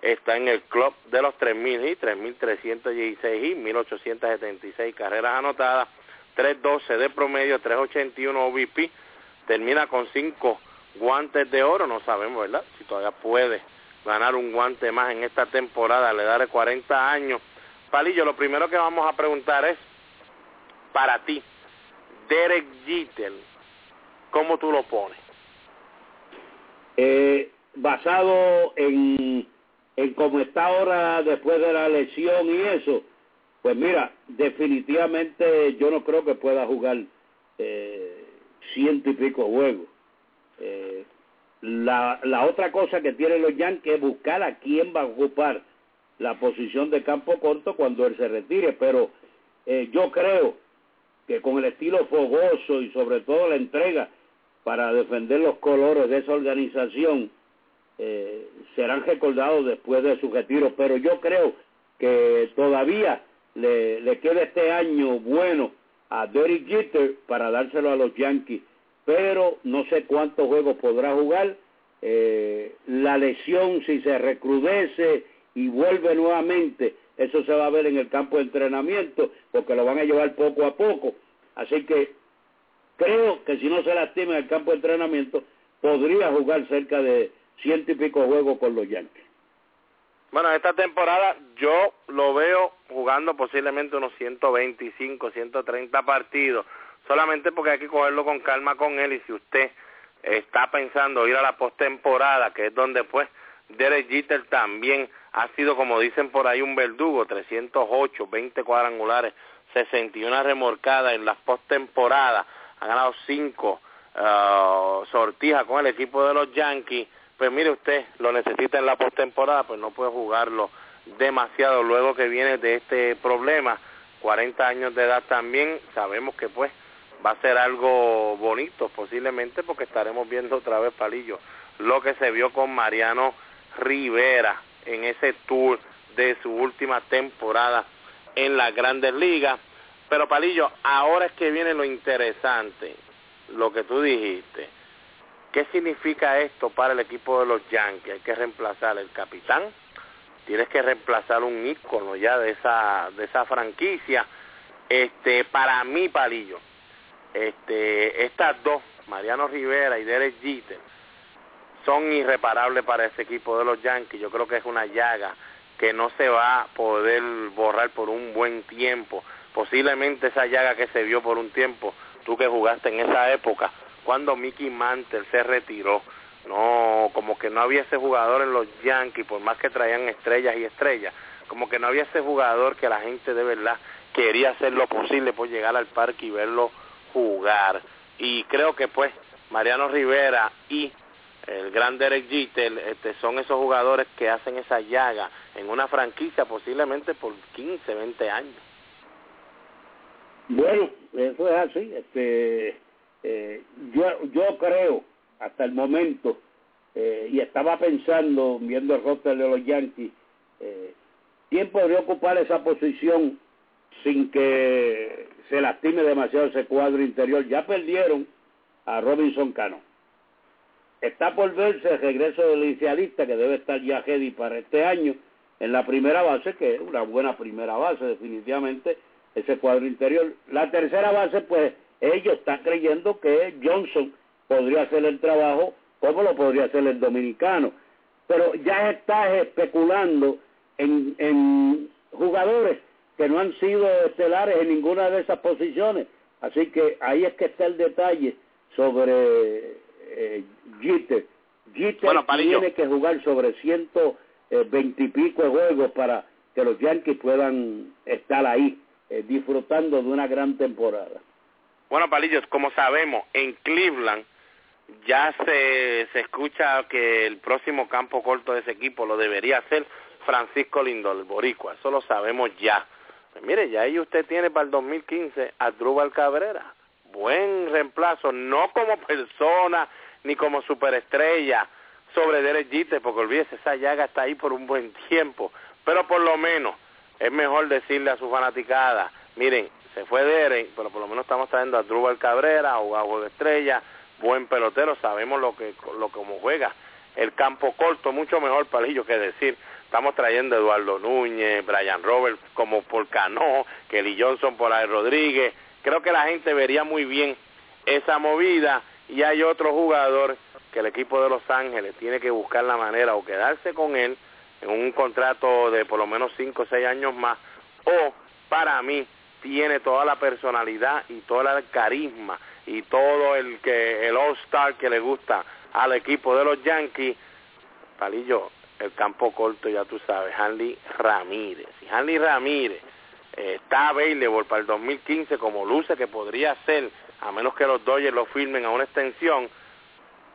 está en el club de los tres mil y tres mil trescientos dieciséis y mil ochocientos setenta y seis carreras anotadas, tres doce de promedio, tres ochenta y uno O B P, termina con cinco guantes de oro, no sabemos, ¿verdad?, si todavía puede ganar un guante más en esta temporada, le daré cuarenta años. Palillo, lo primero que vamos a preguntar es, para ti, Derek Jeter, ¿cómo tú lo pones? Eh, basado en, en cómo está ahora después de la lesión y eso, pues mira, definitivamente yo no creo que pueda jugar eh, ciento y pico juegos. Eh, La, la otra cosa que tienen los Yankees es buscar a quién va a ocupar la posición de campo corto cuando él se retire, pero eh, yo creo que con el estilo fogoso y sobre todo la entrega para defender los colores de esa organización eh, serán recordados después de su retiro, pero yo creo que todavía le, le queda este año bueno a Derek Jeter para dárselo a los Yankees, pero no sé cuántos juegos podrá jugar. Eh, la lesión, si se recrudece y vuelve nuevamente, eso se va a ver en el campo de entrenamiento, porque lo van a llevar poco a poco. Así que creo que si no se lastima en el campo de entrenamiento, podría jugar cerca de ciento y pico juegos con los Yankees. Bueno, esta temporada yo lo veo jugando posiblemente unos ciento veinticinco, ciento treinta partidos, solamente porque hay que cogerlo con calma con él, y si usted está pensando ir a la postemporada, que es donde pues Derek Jeter también ha sido, como dicen por ahí, un verdugo, trescientos ocho, veinte cuadrangulares, sesenta y una remorcadas en las postemporadas, ha ganado cinco uh, sortijas con el equipo de los Yankees. Pues mire, usted lo necesita en la postemporada, pues no puede jugarlo demasiado luego que viene de este problema. cuarenta años de edad también, sabemos que pues va a ser algo bonito posiblemente, porque estaremos viendo otra vez, Palillo, lo que se vio con Mariano Rivera en ese tour de su última temporada en las Grandes Ligas. Pero Palillo, ahora es que viene lo interesante, lo que tú dijiste. ¿Qué significa esto para el equipo de los Yankees? Hay que reemplazar el capitán, tienes que reemplazar un ícono ya de esa de esa franquicia. Este, para mí, Palillo, este, estas dos, Mariano Rivera y Derek Jeter, son irreparables para ese equipo de los Yankees. Yo creo que es una llaga que no se va a poder borrar por un buen tiempo. Posiblemente esa llaga que se vio por un tiempo, tú que jugaste en esa época, cuando Mickey Mantle se retiró, no, como que no había ese jugador en los Yankees, por más que traían estrellas y estrellas, como que no había ese jugador que la gente de verdad quería hacer lo posible por llegar al parque y verlo jugar. Y creo que pues Mariano Rivera y el gran Derek Jeter este, son esos jugadores que hacen esa llaga en una franquicia posiblemente por quince, veinte años. Bueno, eso es así. Este, eh, yo, yo creo, hasta el momento, eh, y estaba pensando, viendo el roster de los Yankees, eh, ¿quién podría ocupar esa posición sin que se lastime demasiado ese cuadro interior? Ya perdieron a Robinson Cano. Está por verse el regreso del inicialista, que debe estar ya ready para este año, en la primera base, que es una buena primera base, definitivamente, ese cuadro interior. La tercera base, pues, ellos están creyendo que Johnson podría hacer el trabajo, como lo podría hacer el dominicano. Pero ya estás especulando en, en jugadores que no han sido estelares en ninguna de esas posiciones. Así que ahí es que está el detalle sobre eh, Jeter. Jeter bueno, tiene que jugar sobre ciento veinte y pico de juegos para que los Yankees puedan estar ahí, eh, disfrutando de una gran temporada. Bueno, Palillos, como sabemos, en Cleveland ya se, se escucha que el próximo campo corto de ese equipo lo debería hacer Francisco Lindor, el boricua. Eso lo sabemos ya. Pues mire, ya ahí usted tiene para el dos mil quince a Drúbal Cabrera. Buen reemplazo, no como persona ni como superestrella sobre Derek Jeter, porque olvídese, esa llaga está ahí por un buen tiempo. Pero por lo menos es mejor decirle a su fanaticada, miren, se fue Derek, pero por lo menos estamos trayendo a Drúbal Cabrera, jugador de estrella, buen pelotero, sabemos lo que lo como juega el campo corto, mucho mejor, Palillo, que decir, estamos trayendo a Eduardo Núñez, Brian Roberts como por Cano, Kelly Johnson por ahí Rodríguez. Creo que la gente vería muy bien esa movida, y hay otro jugador que el equipo de Los Ángeles tiene que buscar la manera o quedarse con él en un contrato de por lo menos cinco o seis años más, o para mí, tiene toda la personalidad y todo el carisma y todo el que el all-star que le gusta al equipo de los Yankees. Palillo, el campo corto ya tú sabes, Hanley Ramírez. Si Hanley Ramírez eh, está available para el dos mil quince como luce que podría ser, a menos que los Dodgers lo firmen a una extensión,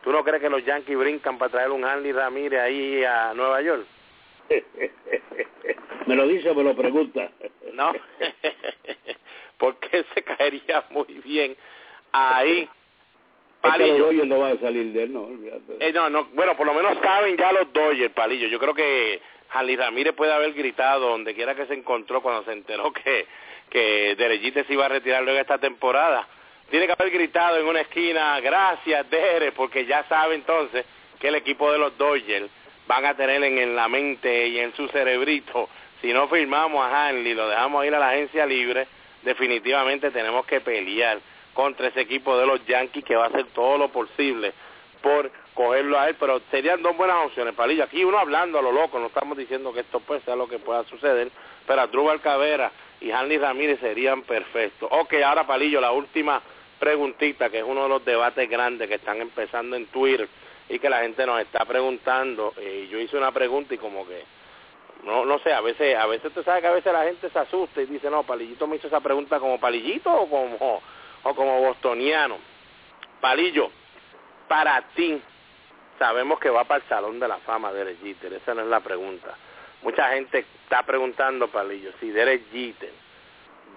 ¿tú no crees que los Yankees brincan para traer un Hanley Ramírez ahí a Nueva York? ¿Me lo dice o me lo pregunta? No, porque se caería muy bien ahí. Palillo, es que los Dodgers no van a salir de él, no, eh, no, no. Bueno, por lo menos saben ya los Dodgers, Palillo. Yo creo que Hanley Ramírez puede haber gritado donde quiera que se encontró cuando se enteró que, que Derek Jeter se iba a retirar luego esta temporada. Tiene que haber gritado en una esquina, gracias Derek, porque ya sabe entonces que el equipo de los Dodgers van a tener en, en la mente y en su cerebrito, si no firmamos a Hanley, lo dejamos ir a la agencia libre, definitivamente tenemos que pelear contra ese equipo de los Yankees que va a hacer todo lo posible por cogerlo a él, pero serían dos buenas opciones, Palillo. Aquí uno hablando a lo loco, no estamos diciendo que esto pues sea lo que pueda suceder, pero Asdrúbal Cabrera y Hanley Ramírez serían perfectos. Ok, ahora Palillo, la última preguntita, que es uno de los debates grandes que están empezando en Twitter y que la gente nos está preguntando, y yo hice una pregunta y como que, no no sé, a veces, a veces tú sabes que a veces la gente se asusta y dice, no, Palillito me hizo esa pregunta como Palillito o como, o como bostoniano. Palillo, para ti, sabemos que va para el Salón de la Fama Derek Jeter, esa no es la pregunta. Mucha gente está preguntando, Palillo, si Derek Jeter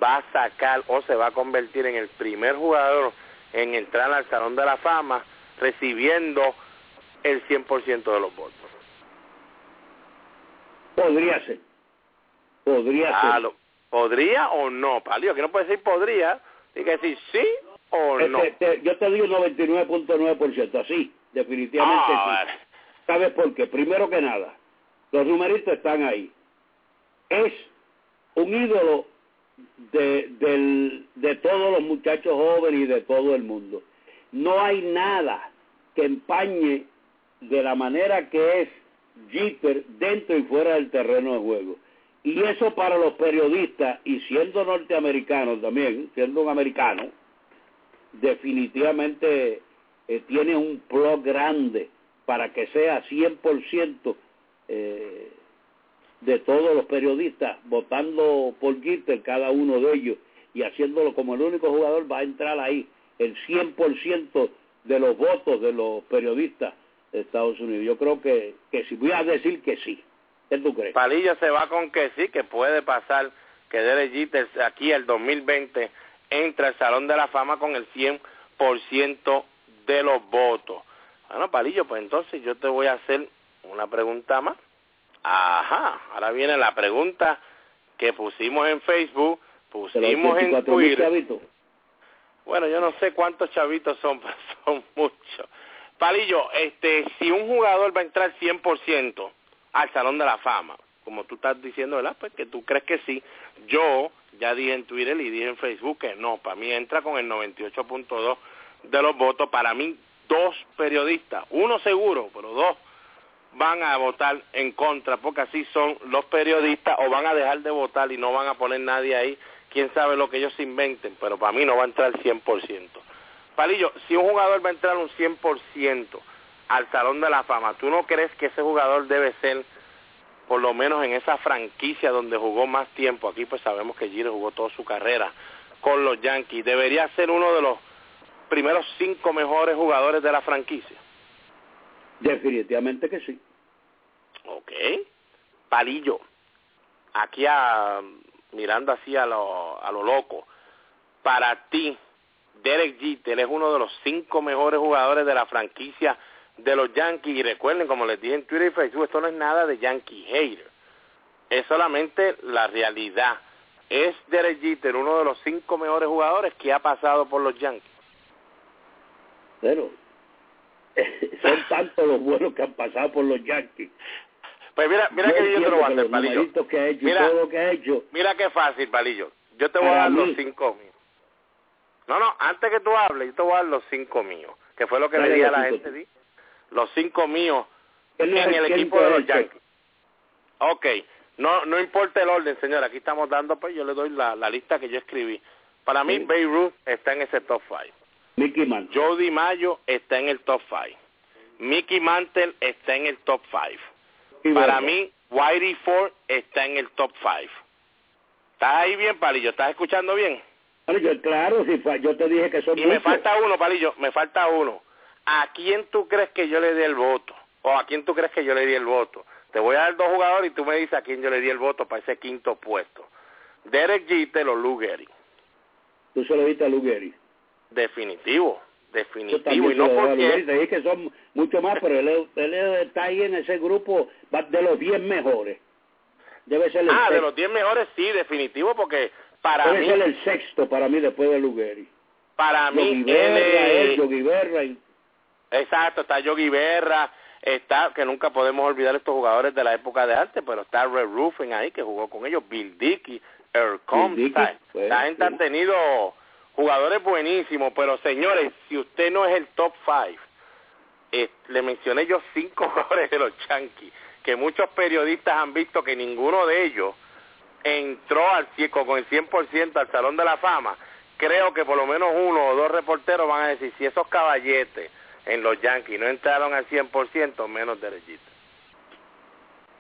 va a sacar o se va a convertir en el primer jugador en entrar al Salón de la Fama recibiendo el cien por ciento de los votos. Podría ser. Podría ah, ser. Lo, ¿Podría o no, Palillo? Que no puede decir podría, tiene que decir sí o este, no. Este, yo te digo noventa y nueve punto nueve por ciento, así, definitivamente ah, sí. ¿Sabes por qué? Primero que nada, los numeritos están ahí. Es un ídolo de, del, de todos los muchachos jóvenes y de todo el mundo. No hay nada que empañe de la manera que es Jeter dentro y fuera del terreno de juego. Y eso para los periodistas, y siendo norteamericanos también, siendo un americano, definitivamente eh, tiene un pro grande para que sea cien por ciento eh, de todos los periodistas votando por Jeter, cada uno de ellos, y haciéndolo como el único jugador, va a entrar ahí el cien por ciento de los votos de los periodistas de Estados Unidos. Yo creo que, que sí, voy a decir que sí. ¿Qué tú crees? Palillo se va con que sí, que puede pasar que Derek Jeter aquí el dos mil veinte entra al Salón de la Fama con el cien por ciento de los votos. Bueno, Palillo, pues entonces yo te voy a hacer una pregunta más. Ajá, ahora viene la pregunta que pusimos en Facebook, pusimos en Twitter. Bueno, yo no sé cuántos chavitos son, pero son muchos. Palillo, este, si un jugador va a entrar cien por ciento al Salón de la Fama, como tú estás diciendo, ¿verdad? Pues que tú crees que sí. Yo ya dije en Twitter y dije en Facebook que no. Para mí entra con el noventa y ocho punto dos de los votos. Para mí, dos periodistas, uno seguro, pero dos van a votar en contra, porque así son los periodistas, o van a dejar de votar y no van a poner nadie ahí. Quién sabe lo que ellos inventen, pero para mí no va a entrar cien por ciento. Palillo, si un jugador va a entrar un cien por ciento al Salón de la Fama, ¿tú no crees que ese jugador debe ser, por lo menos en esa franquicia donde jugó más tiempo? Aquí pues sabemos que Jeter jugó toda su carrera con los Yankees. ¿Debería ser uno de los primeros cinco mejores jugadores de la franquicia? Definitivamente que sí. Ok. Palillo, aquí a, mirando así a lo, a lo loco, para ti, Derek Jeter es uno de los cinco mejores jugadores de la franquicia de los Yankees. Y recuerden, como les dije en Twitter y Facebook, esto no es nada de Yankee hater, es solamente la realidad. ¿Es Derek Jeter uno de los cinco mejores jugadores que ha pasado por los Yankees? Pero son tantos los buenos que han pasado por los Yankees. Pues mira, mira yo que yo te lo mando, Palillo. Que ha hecho, mira, todo lo que ha hecho. Mira qué fácil, Palillo. Yo te voy Para a dar mí. los cinco míos. No, no, antes que tú hables, yo te voy a dar los cinco míos, que fue lo que Dale, le dije a la gente. ¿Sí? Los cinco míos en el equipo de los Yankees. Ok, no no importa el orden, señor, aquí estamos dando, pues yo le doy la, la lista que yo escribí. Para mí, sí. Babe Ruth está en ese top five. Mickey Mantle. Joe DiMaggio está en el top five. Mickey Mantle está en el top five. Y para bueno. mí, Whitey Ford está en el top five. ¿Estás ahí bien, Palillo? ¿Estás escuchando bien? Palillo, claro, si fa- yo te dije que son y muchos. Me falta uno, Palillo, me falta uno. ¿A quién tú crees que yo le di el voto? ¿O a quién tú crees que yo le di el voto? Te voy a dar dos jugadores y tú me dices a quién yo le di el voto para ese quinto puesto. Derek Jeter o Lou Gehrig. ¿Tú se lo diste a Lou Gehrig? Definitivo, definitivo. Y no porque... Él dije que son mucho más, pero él, él está ahí en ese grupo de los diez mejores. Debe ser el Ah, sexto. De los diez mejores, sí, definitivo, porque para Debe mí... Debe ser el sexto para mí después de Lou Gehrig. Para Yogi mí... Berra, él, él, Yogi Berra y... Exacto, está Yogi Berra, está, que nunca podemos olvidar estos jugadores de la época de antes, pero está Red Ruffin ahí, que jugó con ellos, Bill Dickey, Earl Combs. Esta bueno, gente bueno. ha tenido... Jugadores buenísimos, pero señores, si usted no es el top five Eh, le mencioné yo cinco jugadores de los Yankees que muchos periodistas han visto que ninguno de ellos entró al ciego con el cien por ciento al Salón de la Fama. Creo que por lo menos uno o dos reporteros van a decir, si esos caballetes en los Yankees no entraron al cien por ciento, menos Derek Jeter.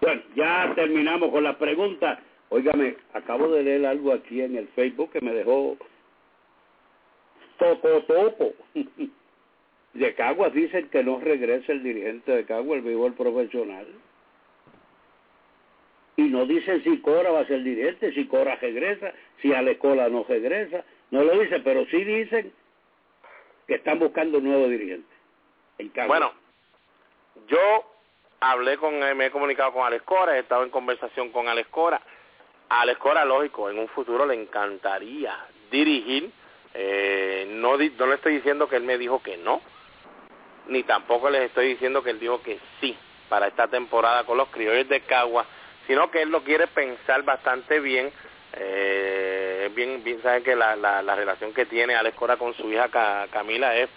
Bueno, ya terminamos con las preguntas. Óigame, acabo de leer algo aquí en el Facebook que me dejó toco topo. De Caguas dicen que no regresa el dirigente de Caguas, el béisbol profesional. Y no dicen si Cora va a ser dirigente, si Cora regresa, si Alecola no regresa. No lo dicen, pero sí dicen que están buscando un nuevo dirigente en Caguas. Bueno, yo hablé con, me he comunicado con Alex Cora, he estado en conversación con Alex Cora. A Alex Cora, lógico, en un futuro le encantaría dirigir. Eh, no, no le estoy diciendo que él me dijo que no, ni tampoco les estoy diciendo que él dijo que sí para esta temporada con los criollos de Caguas, sino que él lo quiere pensar bastante bien. Eh, bien, bien, saben que la, la, la relación que tiene Alex Cora con su hija Camila es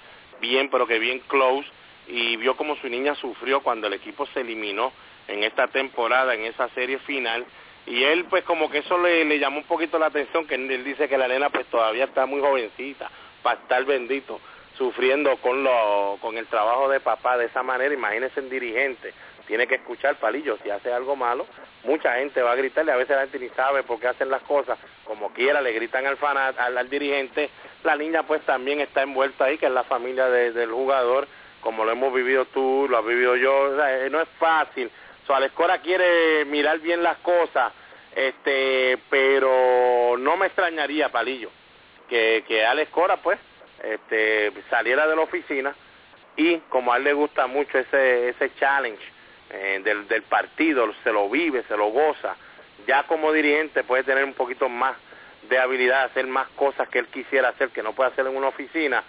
bien, pero que bien close, y vio como su niña sufrió cuando el equipo se eliminó en esta temporada, en esa serie final, y él pues como que eso le, le llamó un poquito la atención, que él dice que la nena pues todavía está muy jovencita para estar, bendito, sufriendo con lo, con el trabajo de papá de esa manera. Imagínense en dirigente, tiene que escuchar, Palillo, si hace algo malo, mucha gente va a gritarle, a veces la gente ni sabe por qué hacen las cosas, como quiera le gritan al fan, al, al dirigente. La niña pues también está envuelta ahí, que es la familia de, del jugador, como lo hemos vivido tú, lo has vivido yo, o sea, no es fácil. So, Alex Cora quiere mirar bien las cosas, este, pero no me extrañaría, Palillo, que, que Alex Cora pues este, saliera de la oficina y, como a él le gusta mucho ese, ese challenge eh, del, del partido, se lo vive, se lo goza, ya como dirigente puede tener un poquito más de habilidad, hacer más cosas que él quisiera hacer, que no puede hacer en una oficina.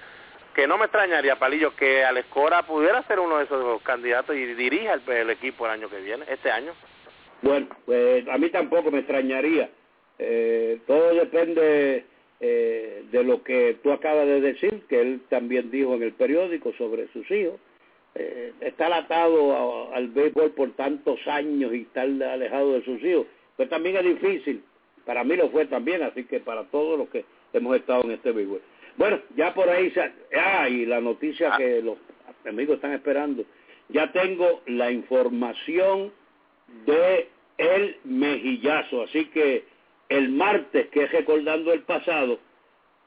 Que no me extrañaría, Palillo, que Alex Cora pudiera ser uno de esos candidatos y dirija el, el equipo el año que viene, este año. Bueno, pues a mí tampoco me extrañaría. Eh, todo depende eh, de lo que tú acabas de decir, que él también dijo en el periódico sobre sus hijos. Eh, estar atado a, al béisbol por tantos años y estar alejado de sus hijos, pues también es difícil. Para mí lo fue también, así que para todos los que hemos estado en este béisbol. Bueno, ya por ahí, se, ah, y la noticia que los amigos están esperando, ya tengo la información de el mejillazo, así que el martes, que es recordando el pasado,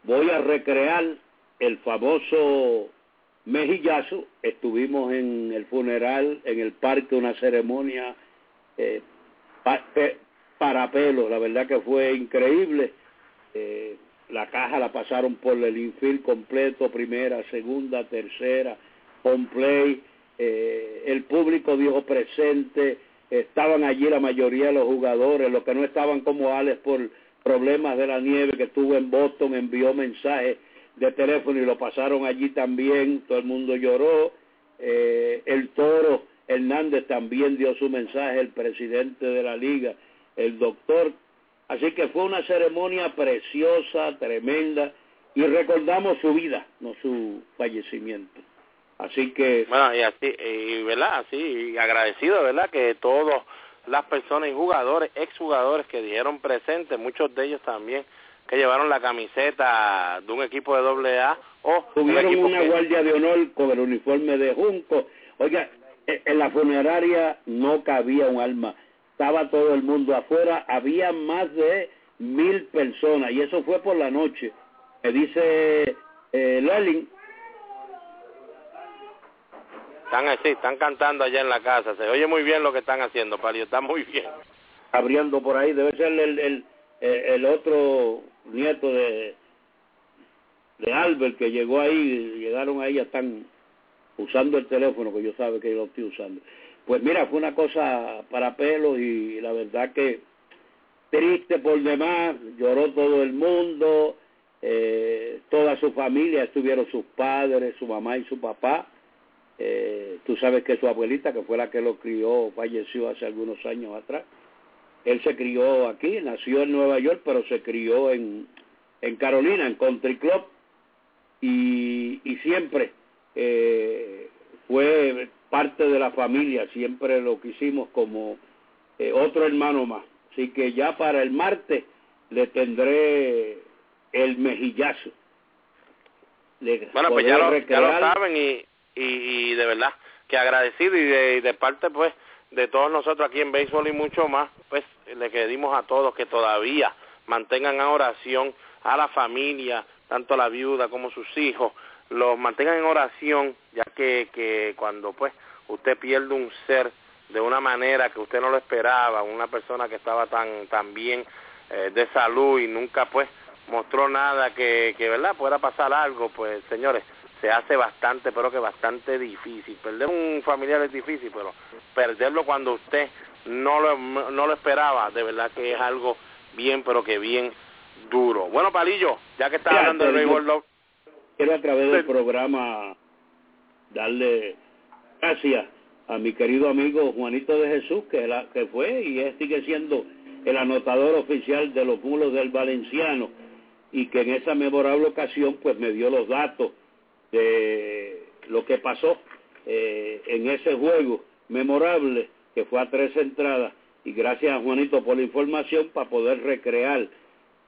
voy a recrear el famoso mejillazo. Estuvimos en el funeral, en el parque, una ceremonia eh, pa, pe, para pelo, la verdad que fue increíble. eh, La caja la pasaron por el infield completo, primera, segunda, tercera, home play. Eh, el público dijo presente, estaban allí la mayoría de los jugadores, los que no estaban como Alex por problemas de la nieve que tuvo en Boston, envió mensajes de teléfono y lo pasaron allí también, todo el mundo lloró. Eh, el Toro Hernández también dio su mensaje, el presidente de la liga, el doctor. Así que fue una ceremonia preciosa, tremenda, y recordamos su vida, no su fallecimiento. Así que... Bueno, y así, y, ¿verdad? Así, y agradecido, ¿verdad? Que todas las personas y jugadores, exjugadores que dijeron presentes, muchos de ellos también, que llevaron la camiseta de un equipo de doble A o... Tuvieron un una que... guardia de honor con el uniforme de Junco. Oiga, en la funeraria no cabía un alma. Estaba todo el mundo afuera, había más de mil personas, y eso fue por la noche. Me dice eh, Lelin. Están así, están cantando allá en la casa, se oye muy bien lo que están haciendo, Palio, está muy bien. Abriendo por ahí, debe ser el, el, el otro nieto de, de Albert que llegó ahí, llegaron ahí, ya están usando el teléfono, que yo sabe que yo lo estoy usando. Pues mira, fue una cosa para pelos y la verdad que triste por demás, lloró todo el mundo, eh, toda su familia, estuvieron sus padres, su mamá y su papá. Eh, tú sabes que su abuelita, que fue la que lo crió, falleció hace algunos años atrás. Él se crió aquí, nació en Nueva York, pero se crió en, en Carolina, en Country Club, y, y siempre... Eh, fue parte de la familia, siempre lo quisimos como eh, otro hermano más. Así que ya para el martes le tendré el mejillazo. Le bueno, pues ya lo, ya lo saben y, y, y de verdad que agradecido y de, y de parte pues de todos nosotros aquí en Béisbol y Mucho Más, pues le pedimos a todos que todavía mantengan en oración a la familia, tanto a la viuda como sus hijos, los mantengan en oración, ya que, que cuando pues usted pierde un ser de una manera que usted no lo esperaba, una persona que estaba tan tan bien eh, de salud y nunca pues mostró nada que, que verdad pueda pasar algo, pues señores, se hace bastante, pero que bastante difícil. Perder un familiar es difícil, pero perderlo cuando usted no lo, no lo esperaba, de verdad que es algo bien, pero que bien duro. Bueno, Palillo, ya que está hablando de béisbol, lo... quiero a través del programa darle gracias a mi querido amigo Juanito de Jesús, que, la, que fue y sigue siendo el anotador oficial de los Mulos del Valenciano, y que en esa memorable ocasión pues me dio los datos de lo que pasó eh, en ese juego memorable que fue a tres entradas, y gracias a Juanito por la información para poder recrear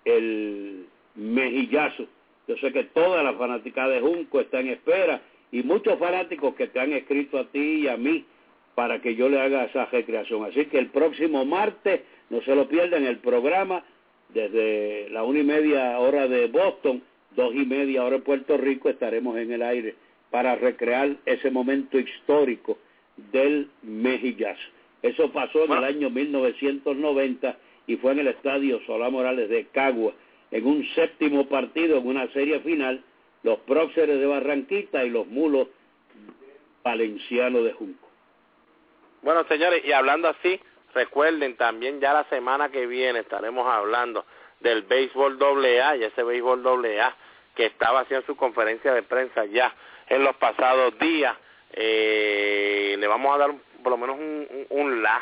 el mejillazo. Yo sé que toda la fanaticada de Junco está en espera y muchos fanáticos que te han escrito a ti y a mí para que yo le haga esa recreación. Así que el próximo martes no se lo pierdan, el programa desde la una y media hora de Boston, dos y media hora de Puerto Rico, estaremos en el aire para recrear ese momento histórico del mejillazo. Eso pasó en el año mil novecientos noventa y fue en el estadio Solá Morales de Cagua, en un séptimo partido, en una serie final, los Próxeres de Barranquita y los Mulos Valencianos de Junco. Bueno, señores, y hablando así, recuerden también ya la semana que viene estaremos hablando del béisbol doble A, y ese béisbol doble A que estaba haciendo su conferencia de prensa ya en los pasados días. Eh, le vamos a dar por lo menos un, un, un la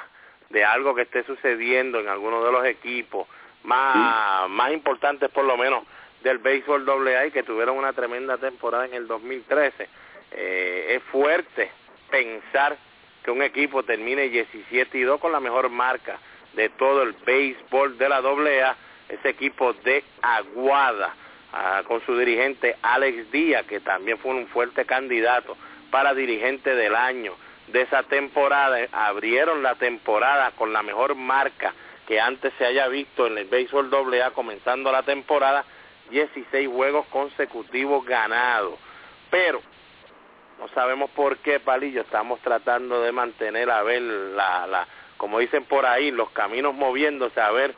de algo que esté sucediendo en alguno de los equipos más, sí. más importantes por lo menos del béisbol doble A, y que tuvieron una tremenda temporada en el dos mil trece. Eh, es fuerte pensar que un equipo termine diecisiete y dos con la mejor marca de todo el béisbol de la doble A, ese equipo de Aguada, ah, con su dirigente Alex Díaz, que también fue un fuerte candidato para dirigente del año de esa temporada. Abrieron la temporada con la mejor marca que antes se haya visto en el béisbol doble A comenzando la temporada, dieciséis juegos consecutivos ganados, pero no sabemos por qué, Palillo, estamos tratando de mantener, a ver, la, la, como dicen por ahí, los caminos moviéndose, a ver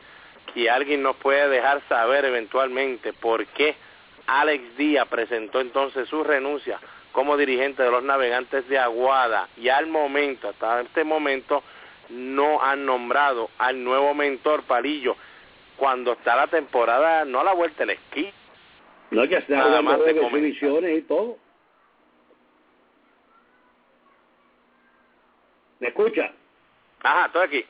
si alguien nos puede dejar saber eventualmente por qué Alex Díaz presentó entonces su renuncia como dirigente de los Navegantes de Aguada, y al momento, hasta este momento, no han nombrado al nuevo mentor, Palillo, cuando está la temporada, no a la vuelta del esquí. No, ya está nada más de comisiones y todo. ¿Me escucha? Ajá, estoy aquí.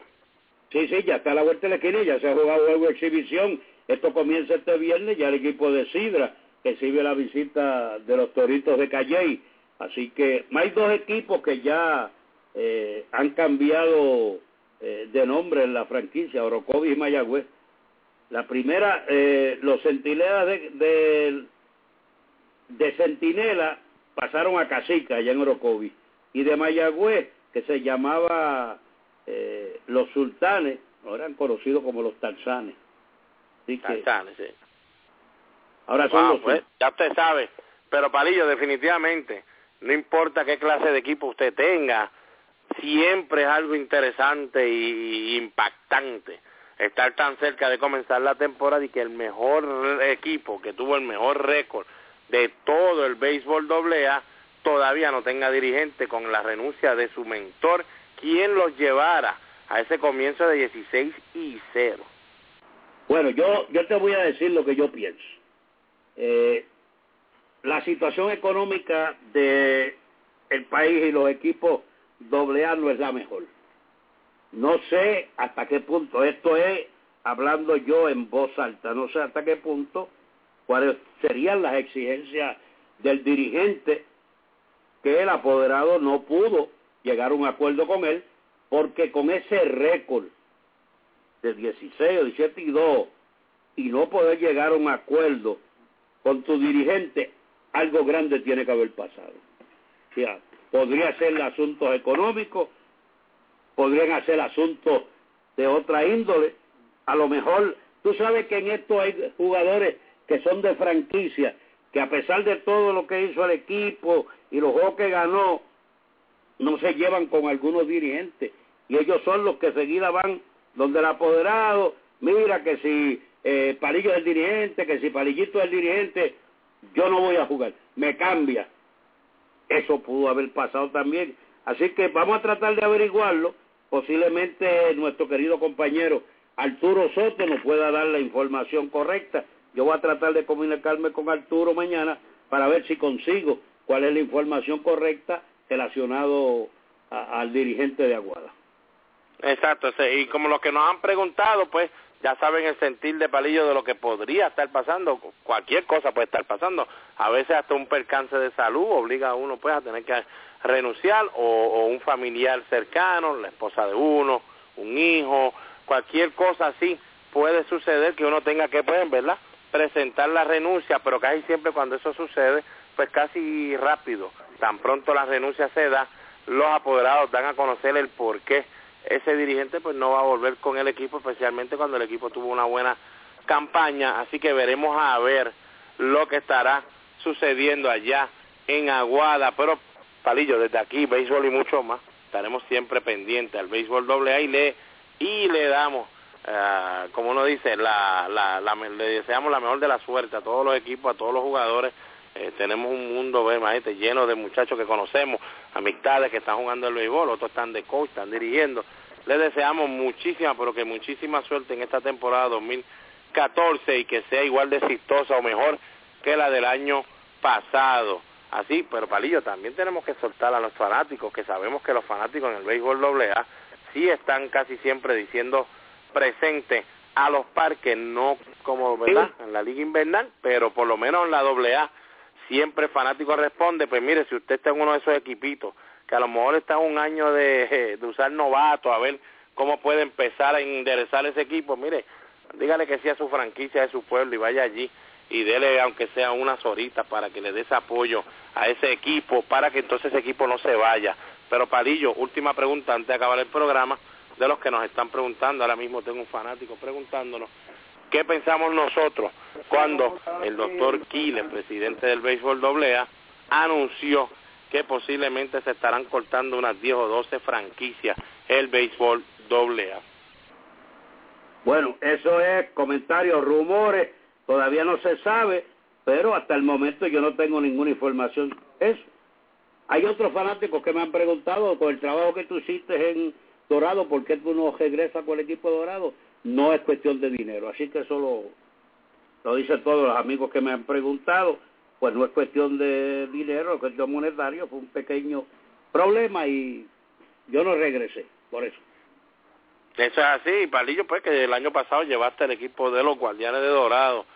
Sí, sí, ya está a la vuelta de la esquina, ya se ha jugado algo de exhibición. Esto comienza este viernes, ya el equipo de Sidra recibe la visita de los Toritos de Calley. Así que hay dos equipos que ya eh, han cambiado eh, de nombre en la franquicia, Orocovis y Mayagüez. La primera, eh, los Centinelas de, de, de Centinela pasaron a Cacica, allá en Orocovis. Y de Mayagüez, que se llamaba... Eh, los Sultanes, ahora han conocido como los Tarzanes. Así que, Tarzanes, sí. Ahora son wow, los pues, ya usted sabe, pero Palillo, definitivamente, no importa qué clase de equipo usted tenga, siempre es algo interesante y impactante estar tan cerca de comenzar la temporada y que el mejor equipo, que tuvo el mejor récord de todo el béisbol doble A, todavía no tenga dirigente con la renuncia de su mentor, ¿quién los llevara a ese comienzo de dieciséis y cero? Bueno, yo yo te voy a decir lo que yo pienso. Eh, la situación económica de el país y los equipos doble A no es la mejor. No sé hasta qué punto, esto es hablando yo en voz alta, no sé hasta qué punto cuáles serían las exigencias del dirigente que el apoderado no pudo llegar a un acuerdo con él, porque con ese récord de dieciséis o diecisiete y dos y no poder llegar a un acuerdo con tu dirigente, algo grande tiene que haber pasado. O sea, podría ser asuntos económicos, podrían hacer asuntos de otra índole. A lo mejor, tú sabes que en esto hay jugadores que son de franquicia, que a pesar de todo lo que hizo el equipo y los juegos que ganó, no se llevan con algunos dirigentes. Y ellos son los que seguida van donde el apoderado, mira que si eh, Palillo es el dirigente, que si Palillito es el dirigente, yo no voy a jugar, me cambia. Eso pudo haber pasado también. Así que vamos a tratar de averiguarlo. Posiblemente nuestro querido compañero Arturo Soto nos pueda dar la información correcta. Yo voy a tratar de comunicarme con Arturo mañana para ver si consigo cuál es la información correcta relacionado a, al dirigente de Aguada. Exacto, y como lo que nos han preguntado, pues ya saben el sentir de Palillo de lo que podría estar pasando. Cualquier cosa puede estar pasando. A veces hasta un percance de salud obliga a uno pues a tener que renunciar, o, o un familiar cercano, la esposa de uno, un hijo, cualquier cosa así puede suceder que uno tenga que, pues, ¿verdad?, presentar la renuncia, pero casi siempre cuando eso sucede, pues casi rápido, tan pronto la renuncia se da, los apoderados dan a conocer el por qué ese dirigente pues no va a volver con el equipo, especialmente cuando el equipo tuvo una buena campaña. Así que veremos a ver lo que estará sucediendo allá en Aguada. Pero Palillo, desde aquí, béisbol y mucho más, estaremos siempre pendientes al béisbol doble A y le, y le damos, Uh, como uno dice, la, la, la, le deseamos la mejor de la suerte a todos los equipos, a todos los jugadores. Eh, tenemos un mundo, ve, imagínate, lleno de muchachos que conocemos, amistades que están jugando el béisbol, otros están de coach, están dirigiendo. Les deseamos muchísima, pero que muchísima suerte en esta temporada dos mil catorce y que sea igual de exitosa o mejor que la del año pasado. Así, pero Palillo, también tenemos que soltar a los fanáticos, que sabemos que los fanáticos en el béisbol doble A sí están casi siempre diciendo presente a los parques, no como, ¿verdad?, en la liga invernal, pero por lo menos en la doble A siempre el fanático responde. Pues mire, si usted está en uno de esos equipitos que a lo mejor está un año de, de usar novato, a ver cómo puede empezar a enderezar ese equipo, mire, dígale que sea su franquicia de su pueblo y vaya allí y dele aunque sea unas horitas para que le dé ese apoyo a ese equipo, para que entonces ese equipo no se vaya. Pero Palillo, última pregunta antes de acabar el programa, de los que nos están preguntando, ahora mismo tengo un fanático preguntándonos, ¿qué pensamos nosotros cuando el doctor Quiles, presidente del béisbol doble A, anunció que posiblemente se estarán cortando unas diez o doce franquicias el béisbol doble A? Bueno, eso es comentarios, rumores, todavía no se sabe, pero hasta el momento yo no tengo ninguna información. Eso. Hay otros fanáticos que me han preguntado, con el trabajo que tú hiciste en Dorado, ¿por qué tú no regresas con el equipo Dorado? No es cuestión de dinero, así que eso lo, lo dicen todos los amigos que me han preguntado. Pues no es cuestión de dinero, es cuestión monetaria, fue un pequeño problema y yo no regresé, por eso. Eso es así, Palillo, pues que el año pasado llevaste el equipo de los Guardianes de Dorado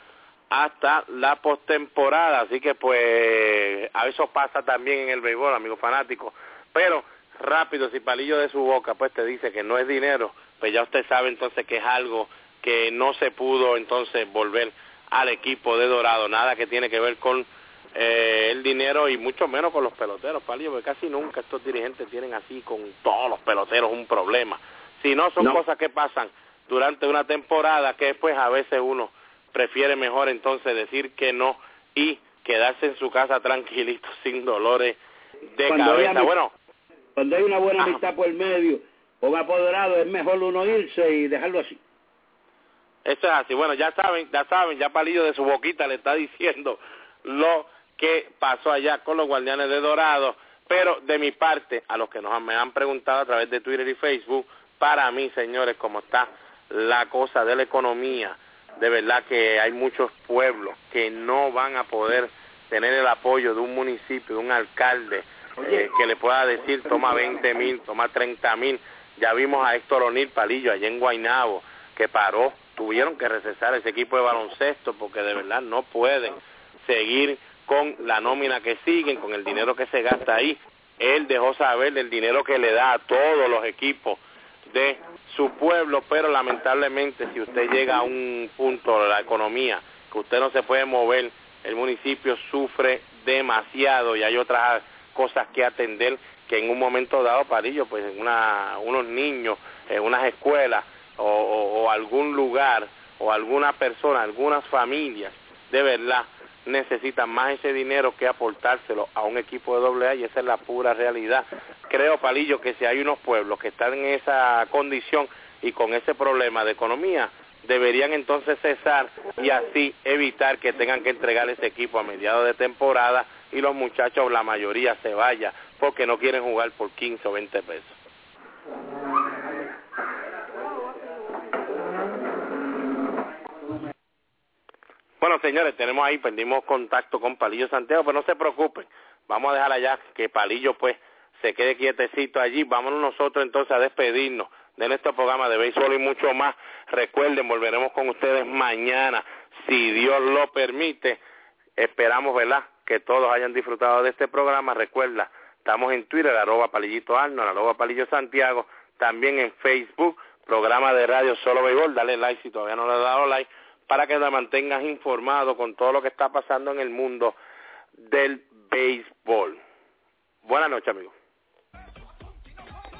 hasta la postemporada, así que pues a eso pasa también en el béisbol, amigos fanáticos. Pero rápido, si Palillo de su boca pues te dice que no es dinero, pues ya usted sabe entonces que es algo que no se pudo entonces volver al equipo de Dorado, nada que tiene que ver con eh, el dinero y mucho menos con los peloteros, Palillo, porque casi nunca estos dirigentes tienen así con todos los peloteros un problema, si no son no. cosas que pasan durante una temporada que después a veces uno prefiere mejor entonces decir que no y quedarse en su casa tranquilito sin dolores de Cuando cabeza, bueno. Cuando hay una buena amistad por el medio, con apoderado, es mejor uno irse y dejarlo así. Eso es así. Bueno, ya saben, ya saben, ya Palillo de su boquita le está diciendo lo que pasó allá con los Guardianes de Dorado. Pero de mi parte, a los que nos me han preguntado a través de Twitter y Facebook, para mí, señores, como está la cosa de la economía, de verdad que hay muchos pueblos que no van a poder tener el apoyo de un municipio, de un alcalde, Eh, que le pueda decir toma veinte mil, toma treinta mil. Ya vimos a Héctor O'Neill, Palillo, allá en Guaynabo, que paró, tuvieron que recesar ese equipo de baloncesto porque de verdad no pueden seguir con la nómina que siguen, con el dinero que se gasta ahí. Él dejó saber del dinero que le da a todos los equipos de su pueblo, pero lamentablemente si usted llega a un punto de la economía que usted no se puede mover, el municipio sufre demasiado y hay otras cosas que atender que en un momento dado, Palillo, pues una, unos niños en unas escuelas o, o, o algún lugar o alguna persona, algunas familias de verdad necesitan más ese dinero que aportárselo a un equipo de doble A, y esa es la pura realidad. Creo, Palillo, que si hay unos pueblos que están en esa condición y con ese problema de economía, deberían entonces cesar y así evitar que tengan que entregar ese equipo a mediados de temporada y los muchachos, la mayoría, se vaya porque no quieren jugar por quince o veinte pesos. Bueno, señores, tenemos ahí, perdimos contacto con Palillo Santiago, pero no se preocupen, vamos a dejar allá que Palillo pues se quede quietecito allí. Vámonos nosotros entonces a despedirnos de nuestro programa de béisbol y mucho más. Recuerden, volveremos con ustedes mañana, si Dios lo permite. Esperamos, ¿verdad?, que todos hayan disfrutado de este programa. Recuerda, estamos en Twitter, arroba Palillito Arnold, arroba Palillo Santiago, también en Facebook, programa de radio Solo Béisbol. Dale like si todavía no le has dado like, para que te mantengas informado con todo lo que está pasando en el mundo del béisbol. Buenas noches, amigos.